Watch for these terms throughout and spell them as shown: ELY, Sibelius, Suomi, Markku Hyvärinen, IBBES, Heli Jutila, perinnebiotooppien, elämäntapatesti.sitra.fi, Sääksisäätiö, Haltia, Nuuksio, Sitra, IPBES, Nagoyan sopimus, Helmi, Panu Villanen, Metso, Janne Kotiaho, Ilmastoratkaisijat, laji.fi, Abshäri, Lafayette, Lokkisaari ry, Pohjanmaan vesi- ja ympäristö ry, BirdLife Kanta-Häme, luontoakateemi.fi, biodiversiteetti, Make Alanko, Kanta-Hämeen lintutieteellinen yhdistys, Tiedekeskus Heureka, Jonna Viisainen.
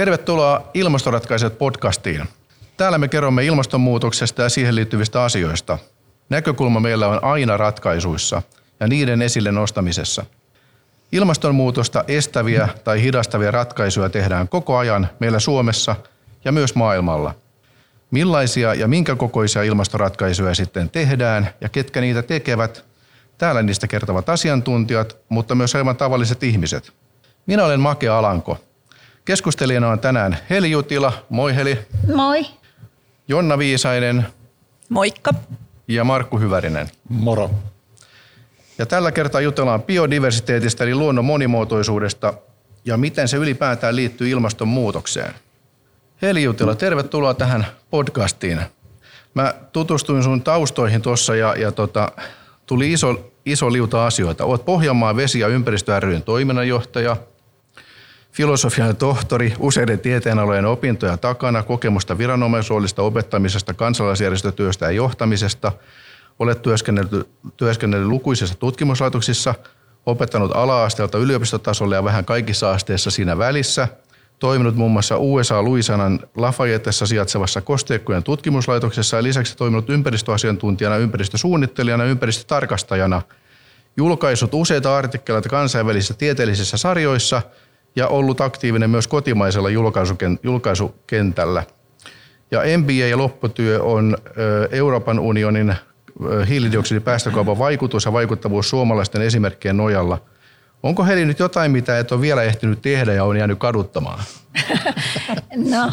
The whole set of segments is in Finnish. Tervetuloa Ilmastoratkaisijat podcastiin. Täällä me kerromme ilmastonmuutoksesta ja siihen liittyvistä asioista. Näkökulma meillä on aina ratkaisuissa ja niiden esille nostamisessa. Ilmastonmuutosta estäviä tai hidastavia ratkaisuja tehdään koko ajan meillä Suomessa ja myös maailmalla. Millaisia ja minkä kokoisia ilmastoratkaisuja sitten tehdään ja ketkä niitä tekevät? Täällä niistä kertovat asiantuntijat, mutta myös aivan tavalliset ihmiset. Minä olen Make Alanko. Keskustelijana on tänään Heli Jutila. Moi Heli. Moi. Jonna Viisainen. Moikka. Ja Markku Hyvärinen. Moro. Ja tällä kertaa jutellaan biodiversiteetistä eli luonnon monimuotoisuudesta ja miten se ylipäätään liittyy ilmastonmuutokseen. Heli Jutila, tervetuloa tähän podcastiin. Mä tutustuin sun taustoihin tuossa ja tuli iso liuta asioita. Olet Pohjanmaan vesi- ja ympäristö ry:n toiminnanjohtaja, filosofian tohtori, useiden tieteenalojen opintoja takana, kokemusta viranomaisroolista, opettamisesta, kansalaisjärjestötyöstä ja johtamisesta. Olet työskennellyt lukuisissa tutkimuslaitoksissa, opettanut ala-asteelta yliopistotasolle ja vähän kaikissa asteissa siinä välissä. Toiminut muun muassa USA Louisianan Lafayetessa sijaitsevassa kosteikkojen tutkimuslaitoksessa ja lisäksi toiminut ympäristöasiantuntijana, ympäristösuunnittelijana ja ympäristötarkastajana. Julkaissut useita artikkeleita kansainvälisissä tieteellisissä sarjoissa ja ollut aktiivinen myös kotimaisella julkaisukentällä. Ja MBA-lopputyö on Euroopan unionin hiilidioksidipäästökaupan vaikutus ja vaikuttavuus suomalaisten esimerkkien nojalla. Onko Heli nyt jotain, mitä et ole vielä ehtinyt tehdä ja on jäänyt kaduttamaan? No,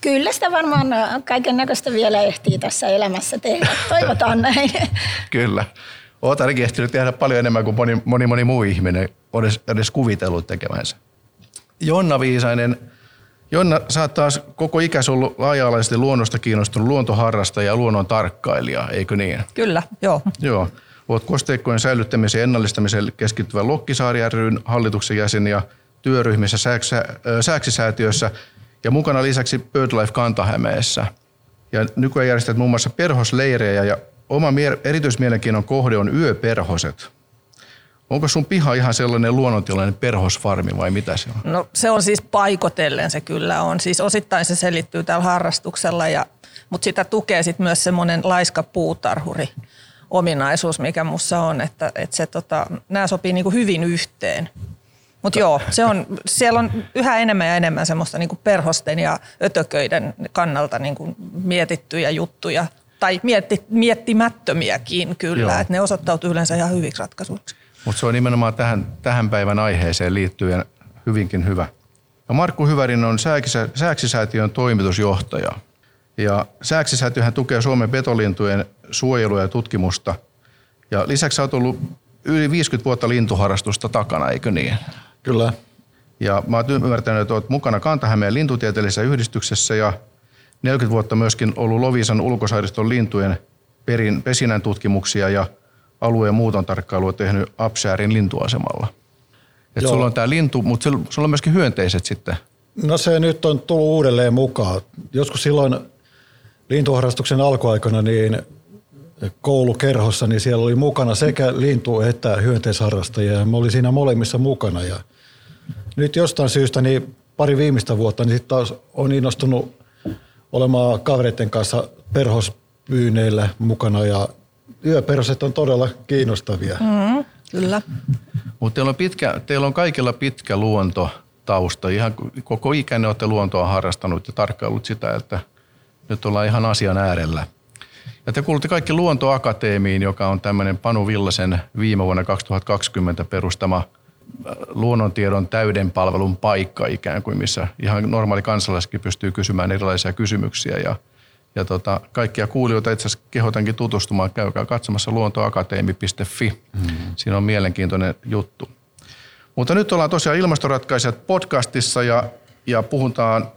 kyllä sitä varmaan kaiken näköistä vielä ehtii tässä elämässä tehdä. Toivotaan näin. Kyllä. Olet ainakin ehtinyt tehdä paljon enemmän kuin moni muu ihminen on edes kuvitellut tekemänsä. Jonna Viisainen. Jonna, sä oot taas koko ikäsi ollut laaja-alaisesti luonnosta kiinnostunut luontoharrastaja ja luonnon tarkkailija, eikö niin? Kyllä, joo. Joo. Olet kosteikkojen säilyttämiseen ja ennallistamiseen keskittyvän Lokkisaari ry:n hallituksen jäsen ja työryhmissä Sääksisäätiössä ja mukana lisäksi BirdLife Kanta-Hämeessä. Ja nykyään järjestetään muun muassa perhosleirejä ja oma erityismielenkiinnon kohde on yöperhoset. Onko sun piha ihan sellainen luonnontilainen perhosfarmi vai mitä se on? No se on siis paikotellen, se kyllä on. Siis osittain se selittyy täällä harrastuksella, mutta sitä tukee sit myös semmoinen laiska puutarhuri ominaisuus, mikä musta on, että se, nämä sopii niinku hyvin yhteen. Mutta joo, siellä on yhä enemmän ja enemmän semmoista niinku perhosten ja ötököiden kannalta niinku mietittyjä juttuja tai miettimättömiäkin kyllä, että ne osoittautuu yleensä ihan hyviksi ratkaisuiksi. Mutta se on nimenomaan tähän päivän aiheeseen liittyen hyvinkin hyvä. Ja Markku Hyvärinen on Sääksisäätiön toimitusjohtaja. Ja Sääksisäätiöhän tukee Suomen petolintujen suojelua ja tutkimusta. Ja lisäksi olet ollut yli 50 vuotta lintuharrastusta takana, eikö niin? Kyllä. Ja mä oon ymmärtänyt, että olet mukana Kanta-Hämeen lintutieteellisessä yhdistyksessä ja 40 vuotta myöskin ollut Loviisan ulkosaariston lintujen pesinän tutkimuksia ja alueen muuton tarkkailua tehnyt Abshärin lintuasemalla. Että sulla on tämä lintu, mutta sulla on myöskin hyönteiset sitten. No se nyt on tullut uudelleen mukaan. Joskus silloin lintuharrastuksen alkuaikana niin koulukerhossa, niin siellä oli mukana sekä lintu- että hyönteisharrastajia. Mä olin siinä molemmissa mukana. Ja nyt jostain syystä niin pari viimeistä vuotta niin sitten taas on innostunut olemaan kavereiden kanssa perhospyyneillä mukana ja yöperhoset on todella kiinnostavia. Mm, kyllä. Mutta teillä on kaikilla pitkä luontotausta. Ihan koko ikänne olette luontoa harrastanut ja tarkkaillut sitä, että nyt ollaan ihan asian äärellä. Ja te kuulutte kaikki Luontoakateemiin, joka on tämmöinen Panu Villasen viime vuonna 2020 perustama luonnontiedon täyden palvelun paikka ikään kuin, missä ihan normaali kansalaiskin pystyy kysymään erilaisia kysymyksiä ja kaikkia kuulijoita itse asiassa kehotankin tutustumaan. Käykää katsomassa luontoakateemi.fi. Siinä on mielenkiintoinen juttu. Mutta nyt ollaan tosiaan Ilmastoratkaisijat podcastissa ja puhutaan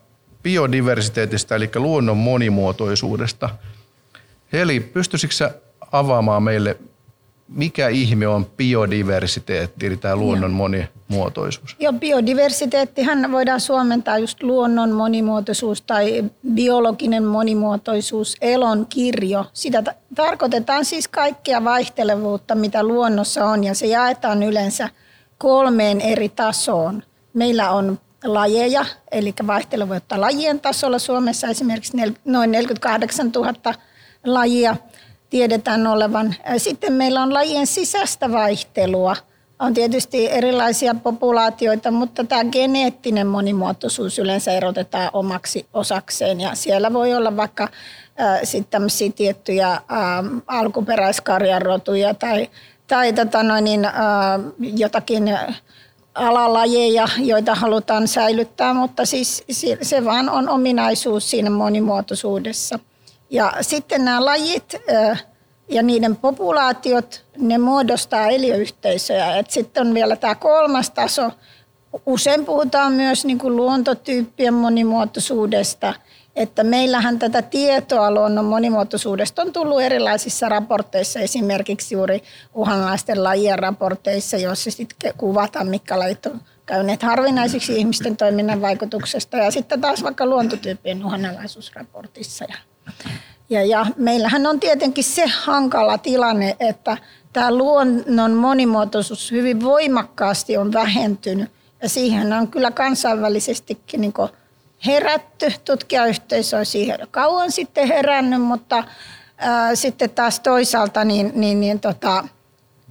biodiversiteetistä, eli luonnon monimuotoisuudesta. Heli, pystyisikö sä avaamaan meille, mikä ihme on biodiversiteetti, eli tämä luonnon monimuotoisuus? Joo, biodiversiteettihän voidaan suomentaa just luonnon monimuotoisuus tai biologinen monimuotoisuus, elon kirjo. Sitä tarkoitetaan siis kaikkia vaihtelevuutta, mitä luonnossa on, ja se jaetaan yleensä 3 eri tasoon. Meillä on lajeja, eli vaihteluvuutta lajien tasolla. Suomessa esimerkiksi noin 48 000 lajia tiedetään olevan. Sitten meillä on lajien sisäistä vaihtelua. On tietysti erilaisia populaatioita, mutta tämä geneettinen monimuotoisuus yleensä erotetaan omaksi osakseen. Ja siellä voi olla vaikka tämmöisiä tiettyjä alkuperäiskarjanrotuja tai jotakin alalajeja, joita halutaan säilyttää, mutta siis se vaan on ominaisuus siinä monimuotoisuudessa. Ja sitten nämä lajit ja niiden populaatiot, ne muodostaa eliöyhteisöjä. Et sitten on vielä tämä kolmas taso. Usein puhutaan myös niin kuin luontotyyppien monimuotoisuudesta, että meillähän tätä tietoa luonnon monimuotoisuudesta on tullut erilaisissa raporteissa, esimerkiksi juuri uhanalaisten lajien raporteissa, joissa sitten kuvataan, mitkä lajit on käyneet harvinaisiksi ihmisten toiminnan vaikutuksesta, ja sitten taas vaikka luontotyyppien uhanalaisuusraportissa. Ja meillähän on tietenkin se hankala tilanne, että tämä luonnon monimuotoisuus hyvin voimakkaasti on vähentynyt, ja siihen on kyllä kansainvälisestikin niin kuin herätty, tutkijayhteisö on siihen kauan sitten herännyt, mutta sitten taas toisaalta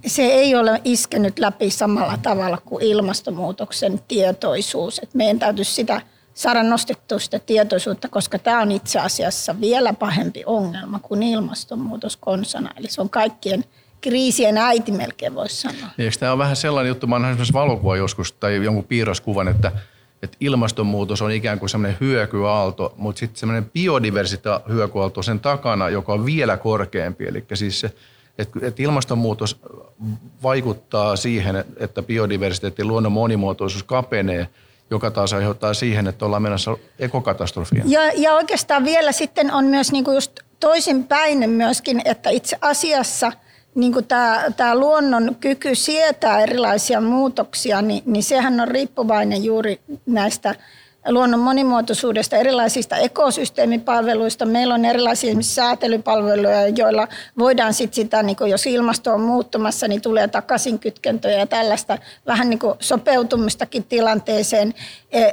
se ei ole iskenyt läpi samalla tavalla kuin ilmastonmuutoksen tietoisuus. Et meidän täytyisi saada nostettua sitä tietoisuutta, koska tämä on itse asiassa vielä pahempi ongelma kuin ilmastonmuutos konsana. Eli se on kaikkien kriisien äiti melkein voisi sanoa. Eikö tämä on vähän sellainen juttu, mä oon esimerkiksi valokuva joskus tai jonkun piirroskuvan, että ilmastonmuutos on ikään kuin semmoinen hyökyaalto, mutta sitten semmoinen biodiversiteettihyökyaalto sen takana, joka on vielä korkeampi. Eli siis se, että ilmastonmuutos vaikuttaa siihen, että biodiversiteetti, luonnon monimuotoisuus kapenee, joka taas aiheuttaa siihen, että ollaan menossa ekokatastrofiin. Ja oikeastaan vielä sitten on myös niinku just toisinpäin myöskin, että itse asiassa niin tämä luonnon kyky sietää erilaisia muutoksia, niin sehän on riippuvainen juuri näistä luonnon monimuotoisuudesta, erilaisista ekosysteemipalveluista. Meillä on erilaisia säätelypalveluja, joilla voidaan sitä, niin jos ilmasto on muuttumassa, niin tulee takaisin kytkentöjä ja tällaista vähän niin sopeutumistakin tilanteeseen.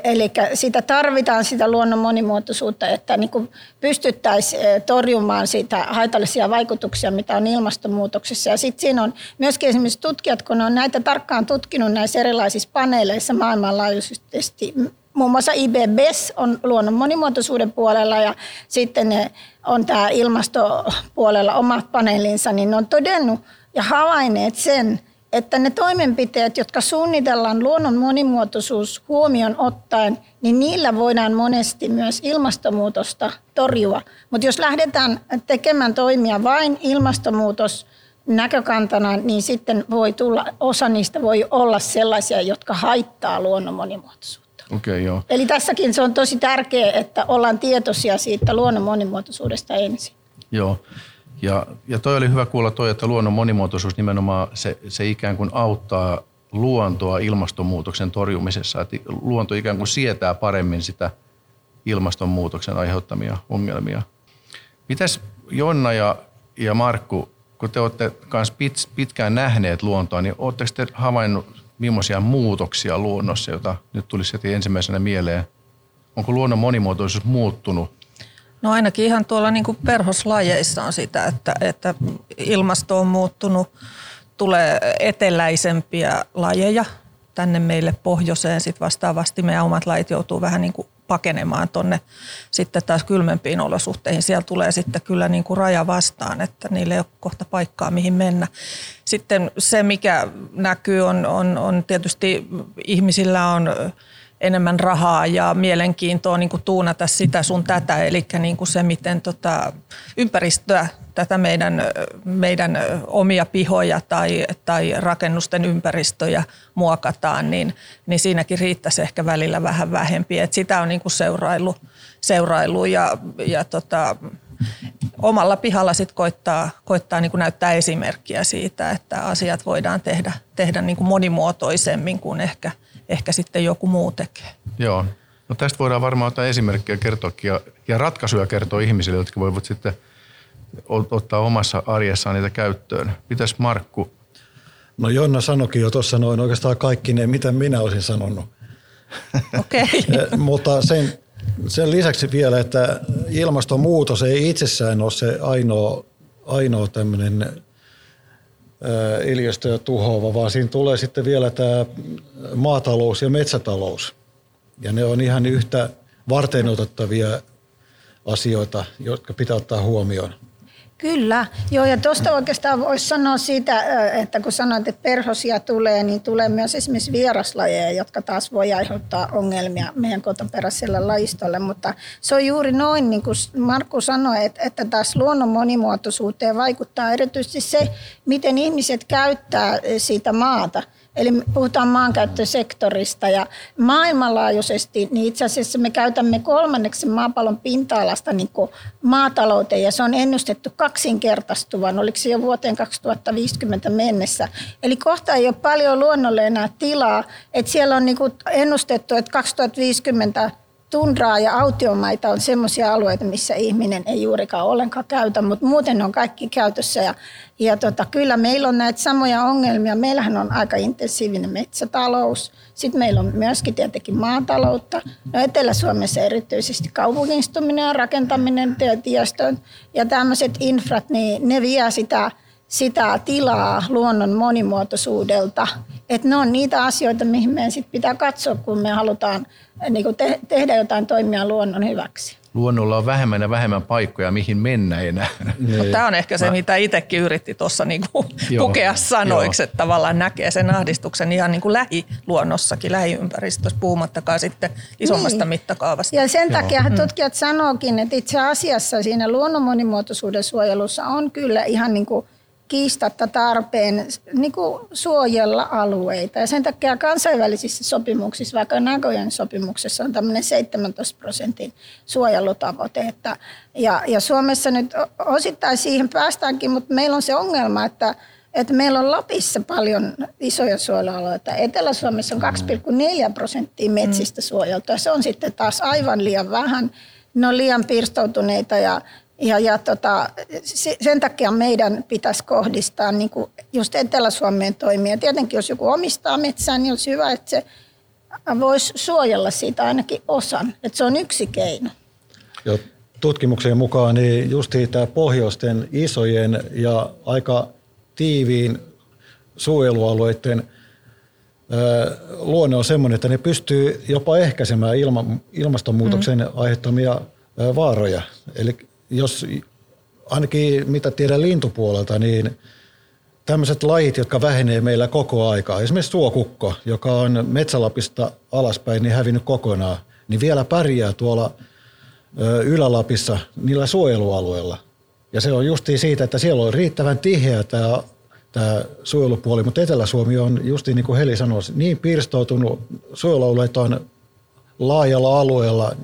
Eli sitä tarvitaan sitä luonnon monimuotoisuutta, että niin pystyttäisiin torjumaan sitä haitallisia vaikutuksia, mitä on ilmastonmuutoksessa. Ja sitten siinä on myöskin esimerkiksi tutkijat, kun on näitä tarkkaan tutkinut näissä erilaisissa paneeleissa maailmanlaajuisesti. Muun muassa IBBES on luonnon monimuotoisuuden puolella ja sitten on tämä ilmastopuolella omat paneelinsa, niin ne on todennut ja havainneet sen, että ne toimenpiteet, jotka suunnitellaan luonnon monimuotoisuus huomioon ottaen, niin niillä voidaan monesti myös ilmastonmuutosta torjua. Mutta jos lähdetään tekemään toimia vain ilmastonmuutos näkökantana, niin sitten voi tulla, osa niistä voi olla sellaisia, jotka haittaa luonnon monimuotoisuutta. Okay, joo. Eli tässäkin se on tosi tärkeää, että ollaan tietoisia siitä luonnon monimuotoisuudesta ensin. Joo, ja toi oli hyvä kuulla toi, että luonnon monimuotoisuus nimenomaan se ikään kuin auttaa luontoa ilmastonmuutoksen torjumisessa. Että luonto ikään kuin sietää paremmin sitä ilmastonmuutoksen aiheuttamia ongelmia. Mitäs Jonna ja Markku, kun te olette myös pitkään nähneet luontoa, niin oletteko te havainnut millaisia muutoksia luonnossa, jota nyt tulisi heti ensimmäisenä mieleen? Onko luonnon monimuotoisuus muuttunut? No ainakin ihan tuolla niin kuin perhoslajeissa on sitä, että ilmasto on muuttunut, tulee eteläisempiä lajeja tänne meille pohjoiseen. Sitten vastaavasti meidän omat lajit joutuu vähän niin kuin pakenemaan tuonne sitten taas kylmempiin olosuhteihin. Siellä tulee sitten kyllä niin kuin raja vastaan, että niillä ei ole kohta paikkaa, mihin mennä. Sitten se, mikä näkyy, on tietysti ihmisillä on enemmän rahaa ja mielenkiintoa niin kuin tuunata sitä sun tätä, eli niin kuin se, miten ympäristöä, tätä meidän omia pihoja tai rakennusten ympäristöjä muokataan, niin siinäkin riittäisi ehkä välillä vähän vähempi. Et sitä on niin kuin seurailu ja omalla pihalla sit koittaa niin kuin näyttää esimerkkiä siitä, että asiat voidaan tehdä niin kuin monimuotoisemmin kuin ehkä sitten joku muu tekee. Joo. No tästä voidaan varmaan ottaa esimerkkiä kertoakin ja ratkaisuja kertoa ihmisille, jotka voivat sitten ottaa omassa arjessaan niitä käyttöön. Mitäs Markku? No Jonna sanoikin jo tuossa noin oikeastaan kaikki ne, mitä minä olisin sanonut. Okay. Mutta sen lisäksi vielä, että ilmastonmuutos ei itsessään ole se ainoa tämmöinen ilmastöä tuhoava, vaan siinä tulee sitten vielä tämä maatalous ja metsätalous. Ja ne on ihan yhtä varteenotettavia asioita, jotka pitää ottaa huomioon. Kyllä. Joo, ja tuosta oikeastaan voisi sanoa siitä, että kun sanoit, että perhosia tulee, niin tulee myös esimerkiksi vieraslajeja, jotka taas voi aiheuttaa ongelmia meidän kotoperäiselle lajistolle. Mutta se on juuri noin, niin kuin Markku sanoi, että taas luonnon monimuotoisuuteen vaikuttaa erityisesti se, miten ihmiset käyttää siitä maata. Eli puhutaan maankäyttösektorista ja maailmanlaajuisesti, niin itse asiassa me käytämme 3% maapallon pinta-alasta niin kuin maatalouteen, ja se on ennustettu kaksinkertaistuvan, oliko se jo vuoteen 2050 mennessä. Eli kohta ei ole paljon luonnolle enää tilaa, että siellä on niin kuin ennustettu, että 2050 tundraa ja autiomaita on semmoisia alueita, missä ihminen ei juurikaan ollenkaan käytä, mutta muuten on kaikki käytössä. Ja kyllä meillä on näitä samoja ongelmia. Meillähän on aika intensiivinen metsätalous. Sitten meillä on myöskin tietenkin maataloutta. No Etelä-Suomessa erityisesti kaupungistuminen ja rakentaminen, tiestön ja tämmöiset infrat, niin ne vie sitä tilaa luonnon monimuotoisuudelta. Että ne on niitä asioita, mihin meidän sit pitää katsoa, kun me halutaan niin kun tehdä jotain toimia luonnon hyväksi. Luonnolla on vähemmän ja vähemmän paikkoja, mihin mennä enää. No, tämä on ehkä se, mitä itsekin yritti tuossa niin pukea sanoiksi, että tavallaan näkee sen ahdistuksen ihan niin kuin lähiluonnossakin, lähiympäristössä, puhumattakaan sitten isommasta mittakaavasta. Ja sen takia tutkijat sanookin, että itse asiassa siinä luonnon monimuotoisuuden suojelussa on kyllä ihan niin kuin kiistatta tarpeen niin kuin suojella alueita. Ja sen takia kansainvälisissä sopimuksissa, vaikka Nagoyan sopimuksessa on tämmöinen 17% suojelutavoite. Ja Suomessa nyt osittain siihen päästäänkin, mutta meillä on se ongelma, että meillä on Lapissa paljon isoja suojelualueita. Etelä-Suomessa on 2,4% metsistä suojeltua. Se on sitten taas aivan liian vähän. Ne on liian pirstoutuneita ja sen takia meidän pitäisi kohdistaa niin kuin just Etelä-Suomeen toimia. Tietenkin jos joku omistaa metsää, niin olisi hyvä, että se voisi suojella siitä ainakin osan. Että se on yksi keino. Ja tutkimuksen mukaan niin justiin tämä pohjoisten isojen ja aika tiiviin suojelualueiden luonne on sellainen, että ne pystyy jopa ehkäisemään ilmastonmuutoksen aiheuttamia vaaroja. Eli jos ainakin mitä tiedän lintupuolelta, niin tämmöiset lajit, jotka vähenee meillä koko aikaa, esimerkiksi suokukko, joka on Metsälapista alaspäin niin hävinnyt kokonaan, niin vielä pärjää tuolla Ylä-Lapissa niillä suojelualueilla. Ja se on justiin siitä, että siellä on riittävän tiheä tämä suojelupuoli, mutta Etelä-Suomi on justiin niin kuin Heli sanoi, niin pirstoutunut, suojelualueet on laajalla alueella,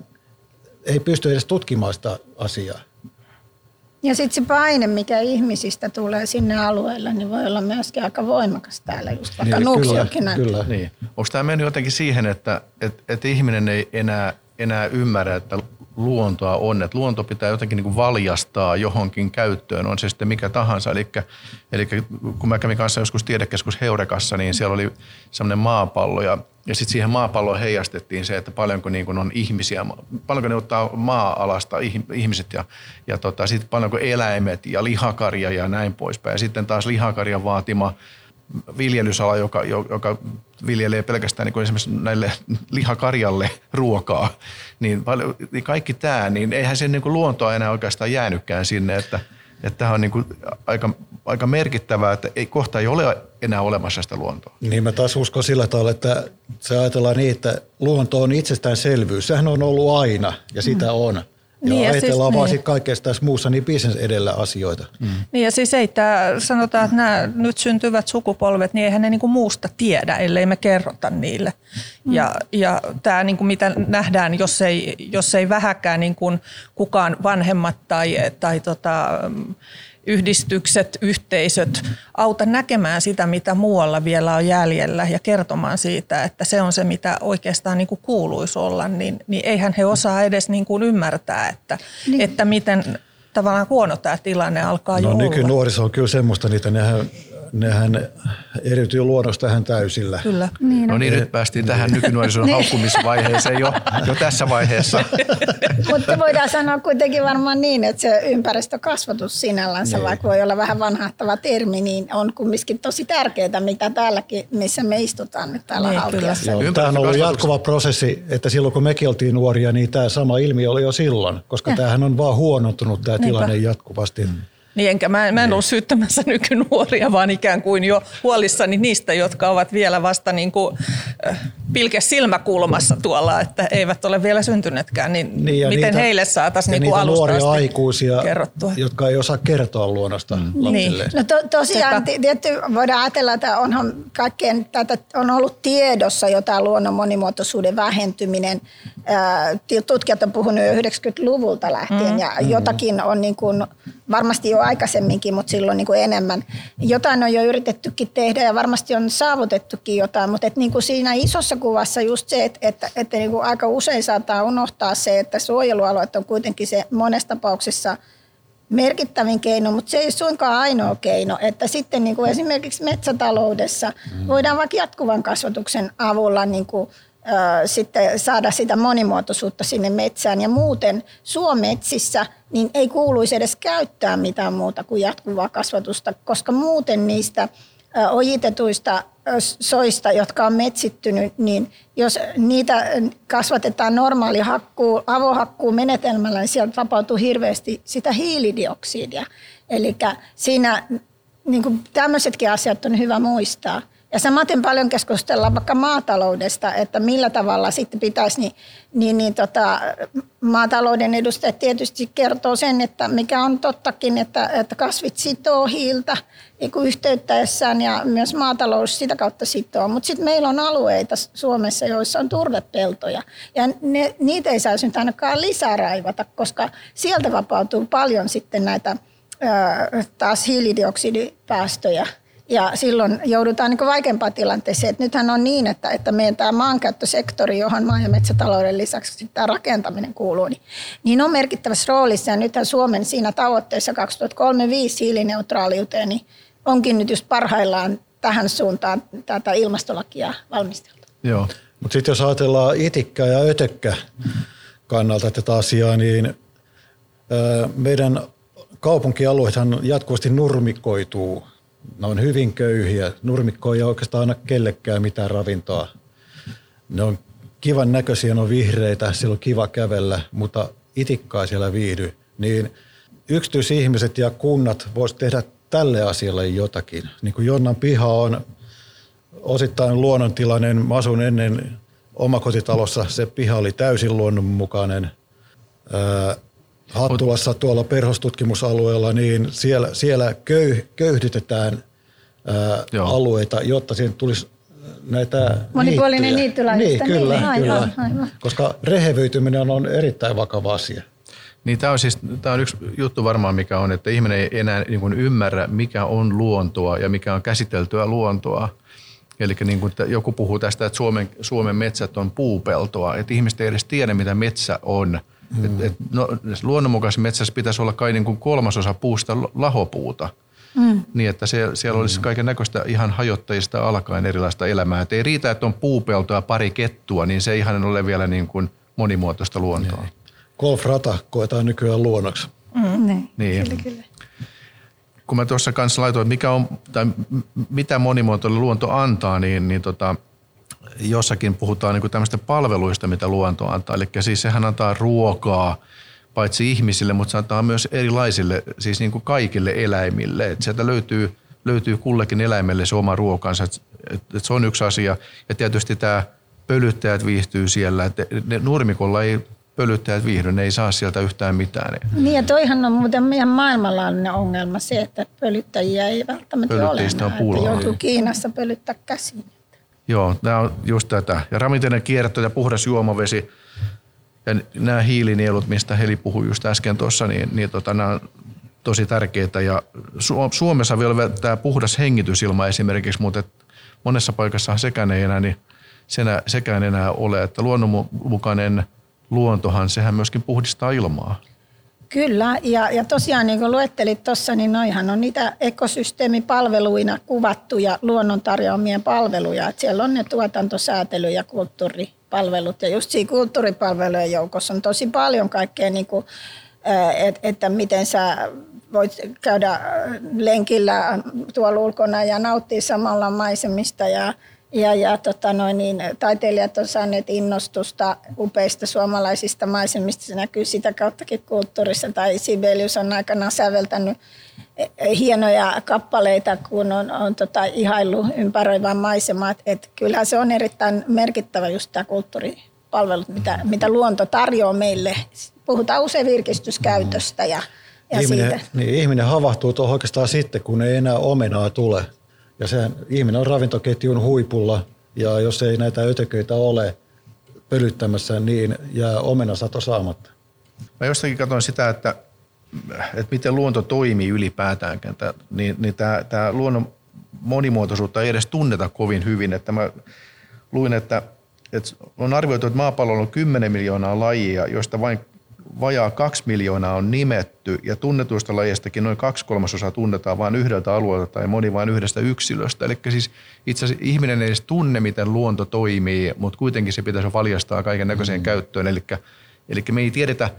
ei pysty edes tutkimaan sitä asiaa. Ja sitten se paine, mikä ihmisistä tulee sinne alueelle, niin voi olla myöskin aika voimakas täällä, just vaikka niin, Nuuksiokin näin. Niin. Onko tämä mennyt jotenkin siihen, että ihminen ei enää ymmärrä, että luontoa on, että luonto pitää jotenkin niin kuin valjastaa johonkin käyttöön, on se sitten mikä tahansa. Eli kun mä kävin kanssa joskus Tiedekeskus Heurekassa, niin siellä oli semmoinen maapallo ja sitten siihen maapalloon heijastettiin se, että paljonko niin kuin on ihmisiä, paljonko ne ottaa maa-alasta ihmiset ja sitten paljonko eläimet ja lihakarja ja näin poispäin. Ja sitten taas lihakarjan vaatima viljelysala, joka viljelee pelkästään niin kuin esimerkiksi näille lihakarjalle ruokaa, niin kaikki tämä, niin eihän sen niin kuin luontoa enää oikeastaan jäänytkään sinne, että tämä on niin kuin aika merkittävää, että kohta ei ole enää olemassa sitä luontoa. Niin mä taas uskon sillä tavalla, että se ajatellaan niin, että luonto on itsestäänselvyys, sehän on ollut aina ja sitä on. Ja niin ajatellaan vaan sitten kaikkeessa tässä muussa niin business edellä asioita. Niin ja siis ei tämä, sanotaan, että nämä nyt syntyvät sukupolvet, niin eihän ne niinku muusta tiedä, ellei me kerrota niille. Ja tämä niinku mitä nähdään, jos ei vähäkään niinku kukaan vanhemmat tai yhdistykset, yhteisöt auta näkemään sitä, mitä muualla vielä on jäljellä ja kertomaan siitä, että se on se, mitä oikeastaan niin kuin kuuluisi olla, niin eihän he osaa edes niin kuin ymmärtää, että miten tavallaan huono tämä tilanne alkaa jo olla. No nykynuoriso on kyllä semmoista, että nehän nehän eriytyy luonnosta ihan täysillä. Kyllä. Niin, no niin, nyt päästiin tähän nykynuorison haukkumisvaiheeseen jo tässä vaiheessa. Mutta voidaan sanoa kuitenkin varmaan niin, että se ympäristökasvatus sinällänsä, niin, vaikka voi olla vähän vanhahtava termi, niin on kumminkin tosi tärkeää, mitä täälläkin, missä me istutaan nyt täällä niin, Haltiassa. Tämä on ollut jatkuva prosessi, että silloin kun mekin oltiin nuoria, niin tämä sama ilmiö oli jo silloin, koska tämähän on vaan huonontunut tämä tilanne jatkuvasti. Niin enkä, mä en ole syyttämässä nykynuoria, vaan ikään kuin jo huolissani niistä, jotka ovat vielä vasta niin kuin pilke silmäkulmassa tuolla, että eivät ole vielä syntyneetkään. Niin miten niitä, heille saataisiin niin alusta asti nuoria aikuisia, kerrottua, jotka ei osaa kertoa luonnosta lapsille. Niin. No tosiaan tietty voidaan ajatella, että onhan kaikkein, on ollut tiedossa jo tämä luonnon monimuotoisuuden vähentyminen. Tutkijat on puhunut jo 90-luvulta lähtien ja jotakin on niin kuin varmasti jo aikaisemminkin, mutta silloin niin kuin enemmän. Jotain on jo yritettykin tehdä ja varmasti on saavutettukin jotain, mutta niin kuin siinä isossa kuvassa just se, että niin kuin aika usein saattaa unohtaa se, että suojelualueet on kuitenkin se monessa tapauksessa merkittävin keino, mutta se ei suinkaan ainoa keino, että sitten niin kuin esimerkiksi metsätaloudessa voidaan vaikka jatkuvan kasvatuksen avulla niin kuin sitten saada sitä monimuotoisuutta sinne metsään. Ja muuten suometsissä niin ei kuuluisi edes käyttää mitään muuta kuin jatkuvaa kasvatusta, koska muuten niistä ojitetuista soista, jotka on metsittynyt, niin jos niitä kasvatetaan normaali avohakkuu menetelmällä, niin sieltä vapautuu hirveästi sitä hiilidioksidia. Eli siinä niin kuin tämmöisetkin asiat on hyvä muistaa. Ja samaten paljon keskustellaan vaikka maataloudesta, että millä tavalla sitten pitäisi, niin maatalouden edustajat tietysti kertoo sen, että mikä on tottakin, että kasvit sitoo hiiltä niin kuin yhteyttäessään ja myös maatalous sitä kautta sitoo. Mutta sitten meillä on alueita Suomessa, joissa on turvepeltoja ja niitä ei saisi nyt ainakaan lisää raivata, koska sieltä vapautuu paljon sitten näitä taas hiilidioksidipäästöjä. Ja silloin joudutaan niin kuin vaikeampaan tilanteeseen. Et nythän on niin, että meidän tämä maankäyttösektori, johon maa- ja metsätalouden lisäksi tämä rakentaminen kuuluu, niin on merkittävässä roolissa. Ja nythän Suomen siinä tavoitteessa 2035 hiilineutraaliuteen niin onkin nyt just parhaillaan tähän suuntaan tätä ilmastolakia valmisteltu. Joo, mutta sitten jos ajatellaan itikkä ja ötökkä kannalta tätä asiaa, niin meidän kaupunkialueethan jatkuvasti nurmikoituu. Ne on hyvin köyhiä. Nurmikko ei oikeastaan aina kellekään mitään ravintoa. Ne on kivan näköisiä, ne on vihreitä, siellä on kiva kävellä, mutta itikkaa siellä viihdy. Niin yksityisihmiset ja kunnat voisivat tehdä tälle asialle jotakin. Niin kuin Jonnan piha on osittain luonnontilainen. Mä asun ennen omakotitalossa, se piha oli täysin luonnonmukainen. Hattulassa tuolla perhostutkimusalueella, niin siellä köyhdytetään alueita, jotta siihen tulisi näitä monipuolinen niittyläistä. Niin, kyllä. Koska rehevöityminen on erittäin vakava asia. Niin, tämä on yksi juttu varmaan, mikä on, että ihminen ei enää niin kuin ymmärrä, mikä on luontoa ja mikä on käsiteltyä luontoa. Eli niin kuin joku puhuu tästä, että Suomen metsät on puupeltoa, että ihmiset ei edes tiedä, mitä metsä on. Luonnonmukaisessa metsässä pitäisi olla kai niin kuin 1/3 puusta lahopuuta, niin että siellä olisi kaiken näköistä ihan hajottajista alkaen erilaista elämää. Et ei riitä, että on puupeltoa pari kettua, niin se ei ihan ole vielä niin kuin monimuotoista luontoa. Golfrata koetaan nykyään luonnoksi. Niin. Kyllä. Kun mä tuossa kanssa laitoin, mikä on, tai mitä monimuotoinen luonto antaa, niin jossakin puhutaan niin kuin tämmöistä palveluista, mitä luonto antaa. Eli siis sehän antaa ruokaa paitsi ihmisille, mutta se antaa myös erilaisille, siis niin kuin kaikille eläimille. Et sieltä löytyy kullekin eläimelle se oma ruokansa. Et se on yksi asia. Ja tietysti tämä pölyttäjät viihtyy siellä. Et ne nurmikolla ei pölyttäjät viihdy, ne ei saa sieltä yhtään mitään. Niin ja toihan on muuten meidän maailmanlainen ongelma se, että pölyttäjiä ei välttämättä ole enää. Joutuu Kiinassa pölyttää käsiin. Joo, nämä on just tätä. Ja ravinteiden kierto ja puhdas juomavesi ja nämä hiilinielut, mistä Heli puhui just äsken tuossa, niin nämä on tosi tärkeitä. Ja Suomessa vielä tämä puhdas hengitysilma esimerkiksi, mutta monessa paikassa sekään ei enää ole. Että luonnonmukainen luontohan, sehän myöskin puhdistaa ilmaa. Kyllä, ja tosiaan niin kuin luettelit tuossa, niin noihan on niitä ekosysteemipalveluina kuvattuja luonnon tarjoamien palveluja. Että siellä on ne tuotantosäätely- ja kulttuuripalvelut, ja just siinä kulttuuripalvelujen joukossa on tosi paljon kaikkea, niin kuin, että miten sä voit käydä lenkillä tuolla ulkona ja nauttia samalla maisemista ja taiteilijat on saaneet innostusta upeista suomalaisista maisemista. Se näkyy sitä kauttakin kulttuurissa. Tai Sibelius on aikanaan säveltänyt hienoja kappaleita, kun on ihaillut ympäröivää maisemaa. Et kyllähän se on erittäin merkittävä just tämä kulttuuripalvelut, mitä luonto tarjoaa meille. Puhutaan usein virkistyskäytöstä ja siitä. Niin, ihminen havahtuu tuohon oikeastaan sitten, kun ei enää omenaa tule. Ja sehän, ihminen on ravintoketjun huipulla, ja jos ei näitä ötököitä ole pölyttämässä, niin jää omenasato saamatta. Mä jostakin katsoin sitä, että miten luonto toimii ylipäätään, niin tämä luonnon monimuotoisuutta ei edes tunneta kovin hyvin. Että mä luin, että on arvioitu, että maapallolla on 10 miljoonaa lajia, joista vain vajaa 2 miljoonaa on nimetty, ja tunnetuista lajistakin noin 2/3 tunnetaan vain yhdeltä alueelta tai moni vain yhdestä yksilöstä. Eli siis itse asiassa ihminen ei edes tunne, miten luonto toimii, mutta kuitenkin se pitäisi valjastaa kaiken näköiseen käyttöön. Eli me ei tiedetä,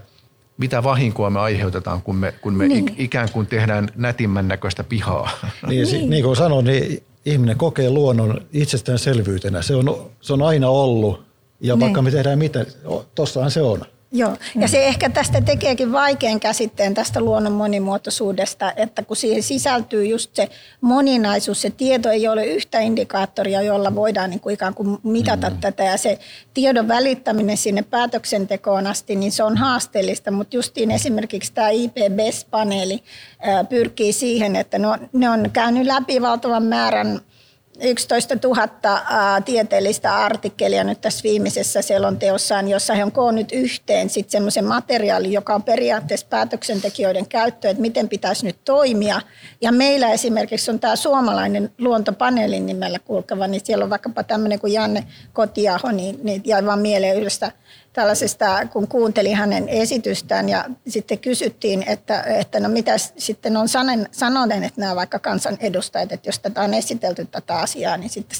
mitä vahinkoa me aiheutetaan, kun me niin. Ikään kuin tehdään nätimmän näköistä pihaa. Niin kuin sanoin, niin ihminen kokee luonnon itsestäänselvyytenä. Se on aina ollut, ja niin. Vaikka me tehdään mitä, tossahan se on. Joo, ja se ehkä tästä tekeekin vaikean käsitteen tästä luonnon monimuotoisuudesta, että kun siihen sisältyy just se moninaisuus, se tieto ei ole yhtä indikaattoria, jolla voidaan niin kuin ikään kuin mitata tätä, ja se tiedon välittäminen sinne päätöksentekoon asti, niin se on haasteellista, mutta justiin esimerkiksi tämä IPBES-paneeli pyrkii siihen, että ne on käynyt läpi valtavan määrän 11 000 tieteellistä artikkelia nyt tässä viimeisessä selonteossaan, jossa he on koonnut yhteen sitten semmoisen materiaalin, joka on periaatteessa päätöksentekijöiden käyttöön, että miten pitäisi nyt toimia. Ja meillä esimerkiksi on tämä suomalainen luontopaneelin nimellä kulkeva, niin siellä on vaikkapa tämmöinen kuin Janne Kotiaho, niin jäi vaan mieleen yhdestä tällaisesta, kun kuuntelin hänen esitystään ja sitten kysyttiin, että no mitä sitten on sanoneet, että nämä vaikka kansanedustajat, että jos tätä on esitelty tätä asiaa, niin sitten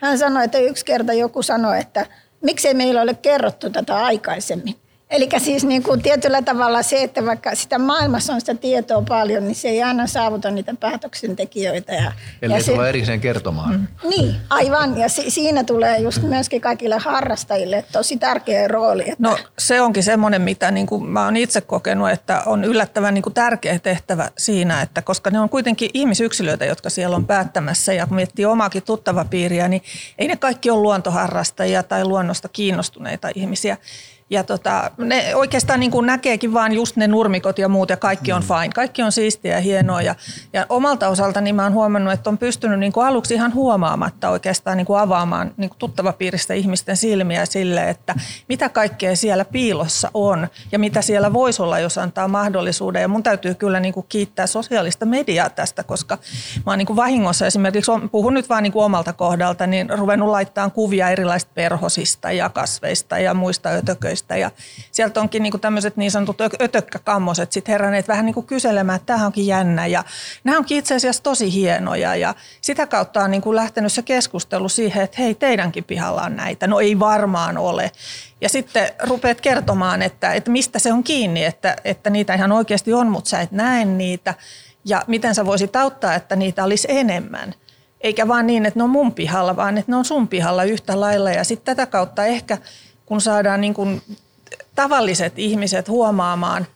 hän sanoi, että yksi kerta joku sanoi, että miksei meillä ole kerrottu tätä aikaisemmin. Eli siis niin kuin tietyllä tavalla se, että vaikka sitä maailmassa on sitä tietoa paljon, niin se ei aina saavuta niitä päätöksentekijöitä. Eli se tulee erikseen kertomaan. Niin, aivan. Ja siinä tulee just myöskin kaikille harrastajille tosi tärkeä rooli. No se onkin semmoinen, mitä niin kuin mä oon itse kokenut, että on yllättävän niin kuin tärkeä tehtävä siinä, että koska ne on kuitenkin ihmisyksilöitä, jotka siellä on päättämässä ja miettii omaakin tuttavapiiriä, niin ei ne kaikki ole luontoharrastajia tai luonnosta kiinnostuneita ihmisiä. Ja ne oikeastaan niin kuin näkeekin vaan just ne nurmikot ja muut ja kaikki on fine. Kaikki on siistiä ja hienoa ja omalta osalta niin mä oon huomannut, että on pystynyt niin kuin aluksi ihan huomaamatta oikeastaan niin kuin avaamaan niin kuin tuttavapiiristä ihmisten silmiä sille, että mitä kaikkea siellä piilossa on ja mitä siellä voisi olla, jos antaa mahdollisuuden. Ja mun täytyy kyllä niin kuin kiittää sosiaalista mediaa tästä, koska mä oon niin kuin vahingossa esimerkiksi, puhun nyt vaan niin kuin omalta kohdalta, niin ruvennut laittamaan kuvia erilaisista perhosista ja kasveista ja muista ötököistä. Ja sieltä onkin niinku tämmöiset niin sanotut ötökkäkammoset sit heränneet vähän niinku kyselemään, että tämähän onkin jännä. Ja nämä onkin itse asiassa tosi hienoja ja sitä kautta on niinku lähtenyt se keskustelu siihen, että hei, teidänkin pihalla on näitä. No ei varmaan ole. Ja sitten rupeat kertomaan, että mistä se on kiinni, että niitä ihan oikeasti on, mutta sä et näe niitä. Ja miten sä voisit auttaa, että niitä olisi enemmän. Eikä vaan niin, että ne on mun pihalla, vaan että ne on sun pihalla yhtä lailla. Ja sitten tätä kautta ehkä kun saadaan niin kuin tavalliset ihmiset huomaamaan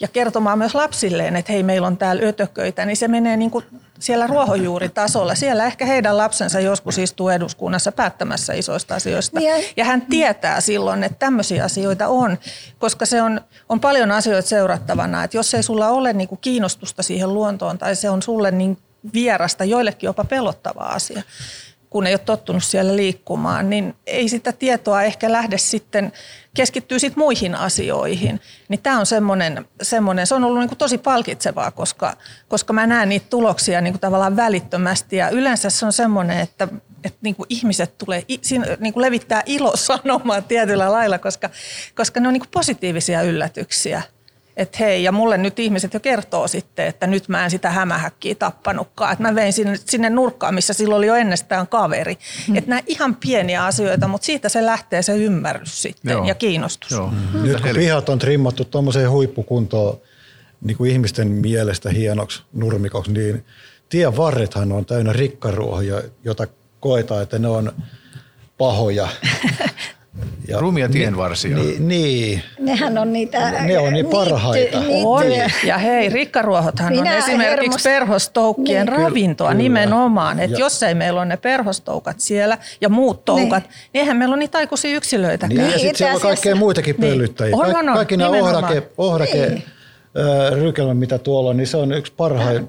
ja kertomaan myös lapsilleen, että hei, meillä on täällä ötököitä, niin se menee niin kuin siellä ruohonjuuritasolla. Siellä ehkä heidän lapsensa joskus istuu eduskunnassa päättämässä isoista asioista. Ja hän tietää silloin, että tämmöisiä asioita on, koska se on paljon asioita seurattavana. Että jos ei sulla ole niin kuin kiinnostusta siihen luontoon tai se on sulle niin vierasta, joillekin jopa pelottava asia, kun ei ole tottunut siellä liikkumaan, niin ei sitä tietoa ehkä lähde sitten, keskittyy sitten muihin asioihin. Niin tämä on semmoinen, se on ollut niinku tosi palkitsevaa, koska mä näen niitä tuloksia niinku tavallaan välittömästi. Ja yleensä se on semmoinen, että niinku ihmiset tulee, niinku levittää ilosanomaa tietyllä lailla, koska ne on niinku positiivisia yllätyksiä. Että hei, ja mulle nyt ihmiset jo kertoo sitten, että nyt mä en sitä hämähäkkiä tappanutkaan. Että mä vein sinne nurkkaan, missä silloin oli jo ennestään kaveri. Että nämä ihan pieniä asioita, mutta siitä se lähtee se ymmärrys sitten ja kiinnostus. Nyt kun pihat on trimmattu tuommoiseen huippukuntoon niin kuin ihmisten mielestä hienoksi nurmikoksi, niin tien varrethan on täynnä rikkaruohoja, jota koetaan, että ne on pahoja. Ja rumia tienvarsia. Niin. Nehän on niitä. Ne on niin parhaita. Ja hei, rikkaruohothan on esimerkiksi perhostoukkien ravintoa kyllä. Nimenomaan. Että jos ei meillä ole ne perhostoukat siellä ja muut toukat, niin eihän meillä ole niitä aikuisia yksilöitä. Niin, ja sitten siellä on kaikkea muitakin pölyttäjiä. Kaikki nämä ohrake rykelmä, mitä tuolla on, niin se on yksi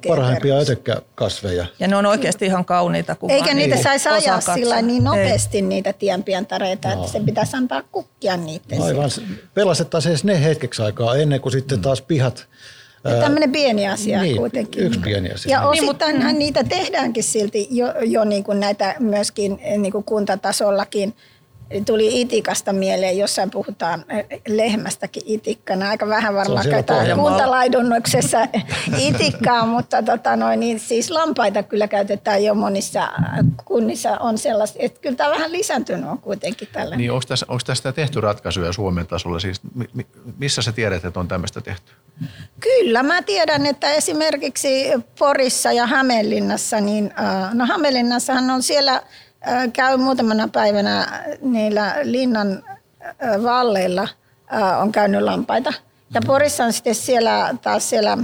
parhaimpia ötökkäkasveja. Ja ne on oikeasti ihan kauniita. Eikä niitä saisi ajaa sillä niin nopeasti niitä tienpientareita, että sen pitäisi antaa kukkia niitä. Aivan. Pelastettaisiin ne hetkeksi aikaa ennen kuin sitten taas pihat. Tämmöinen pieni asia niin, kuitenkin. Yksi pieni asia. Ja osittainhan niitä tehdäänkin silti jo niin kuin näitä myöskin niin kuin kuntatasollakin. Tuli itikasta mieleen, jossain puhutaan lehmästäkin itikkana. Aika vähän varmaan käytetään kuntalaidunnuksessa itikkaa, mutta niin siis lampaita kyllä käytetään jo monissa kunnissa on sellaista. Että kyllä tämä vähän lisääntynyt on kuitenkin tällä. Niin, onko tästä tehty ratkaisuja Suomen tasolla? Siis, missä sä tiedät, että on tämmöistä tehty? Kyllä, mä tiedän, että esimerkiksi Porissa ja Hämeenlinnassa, niin no Hämeenlinnassahan on siellä käy muutamana päivänä niillä linnan valleilla on käynyt lampaita. Ja Porissa on sitten siellä taas siellä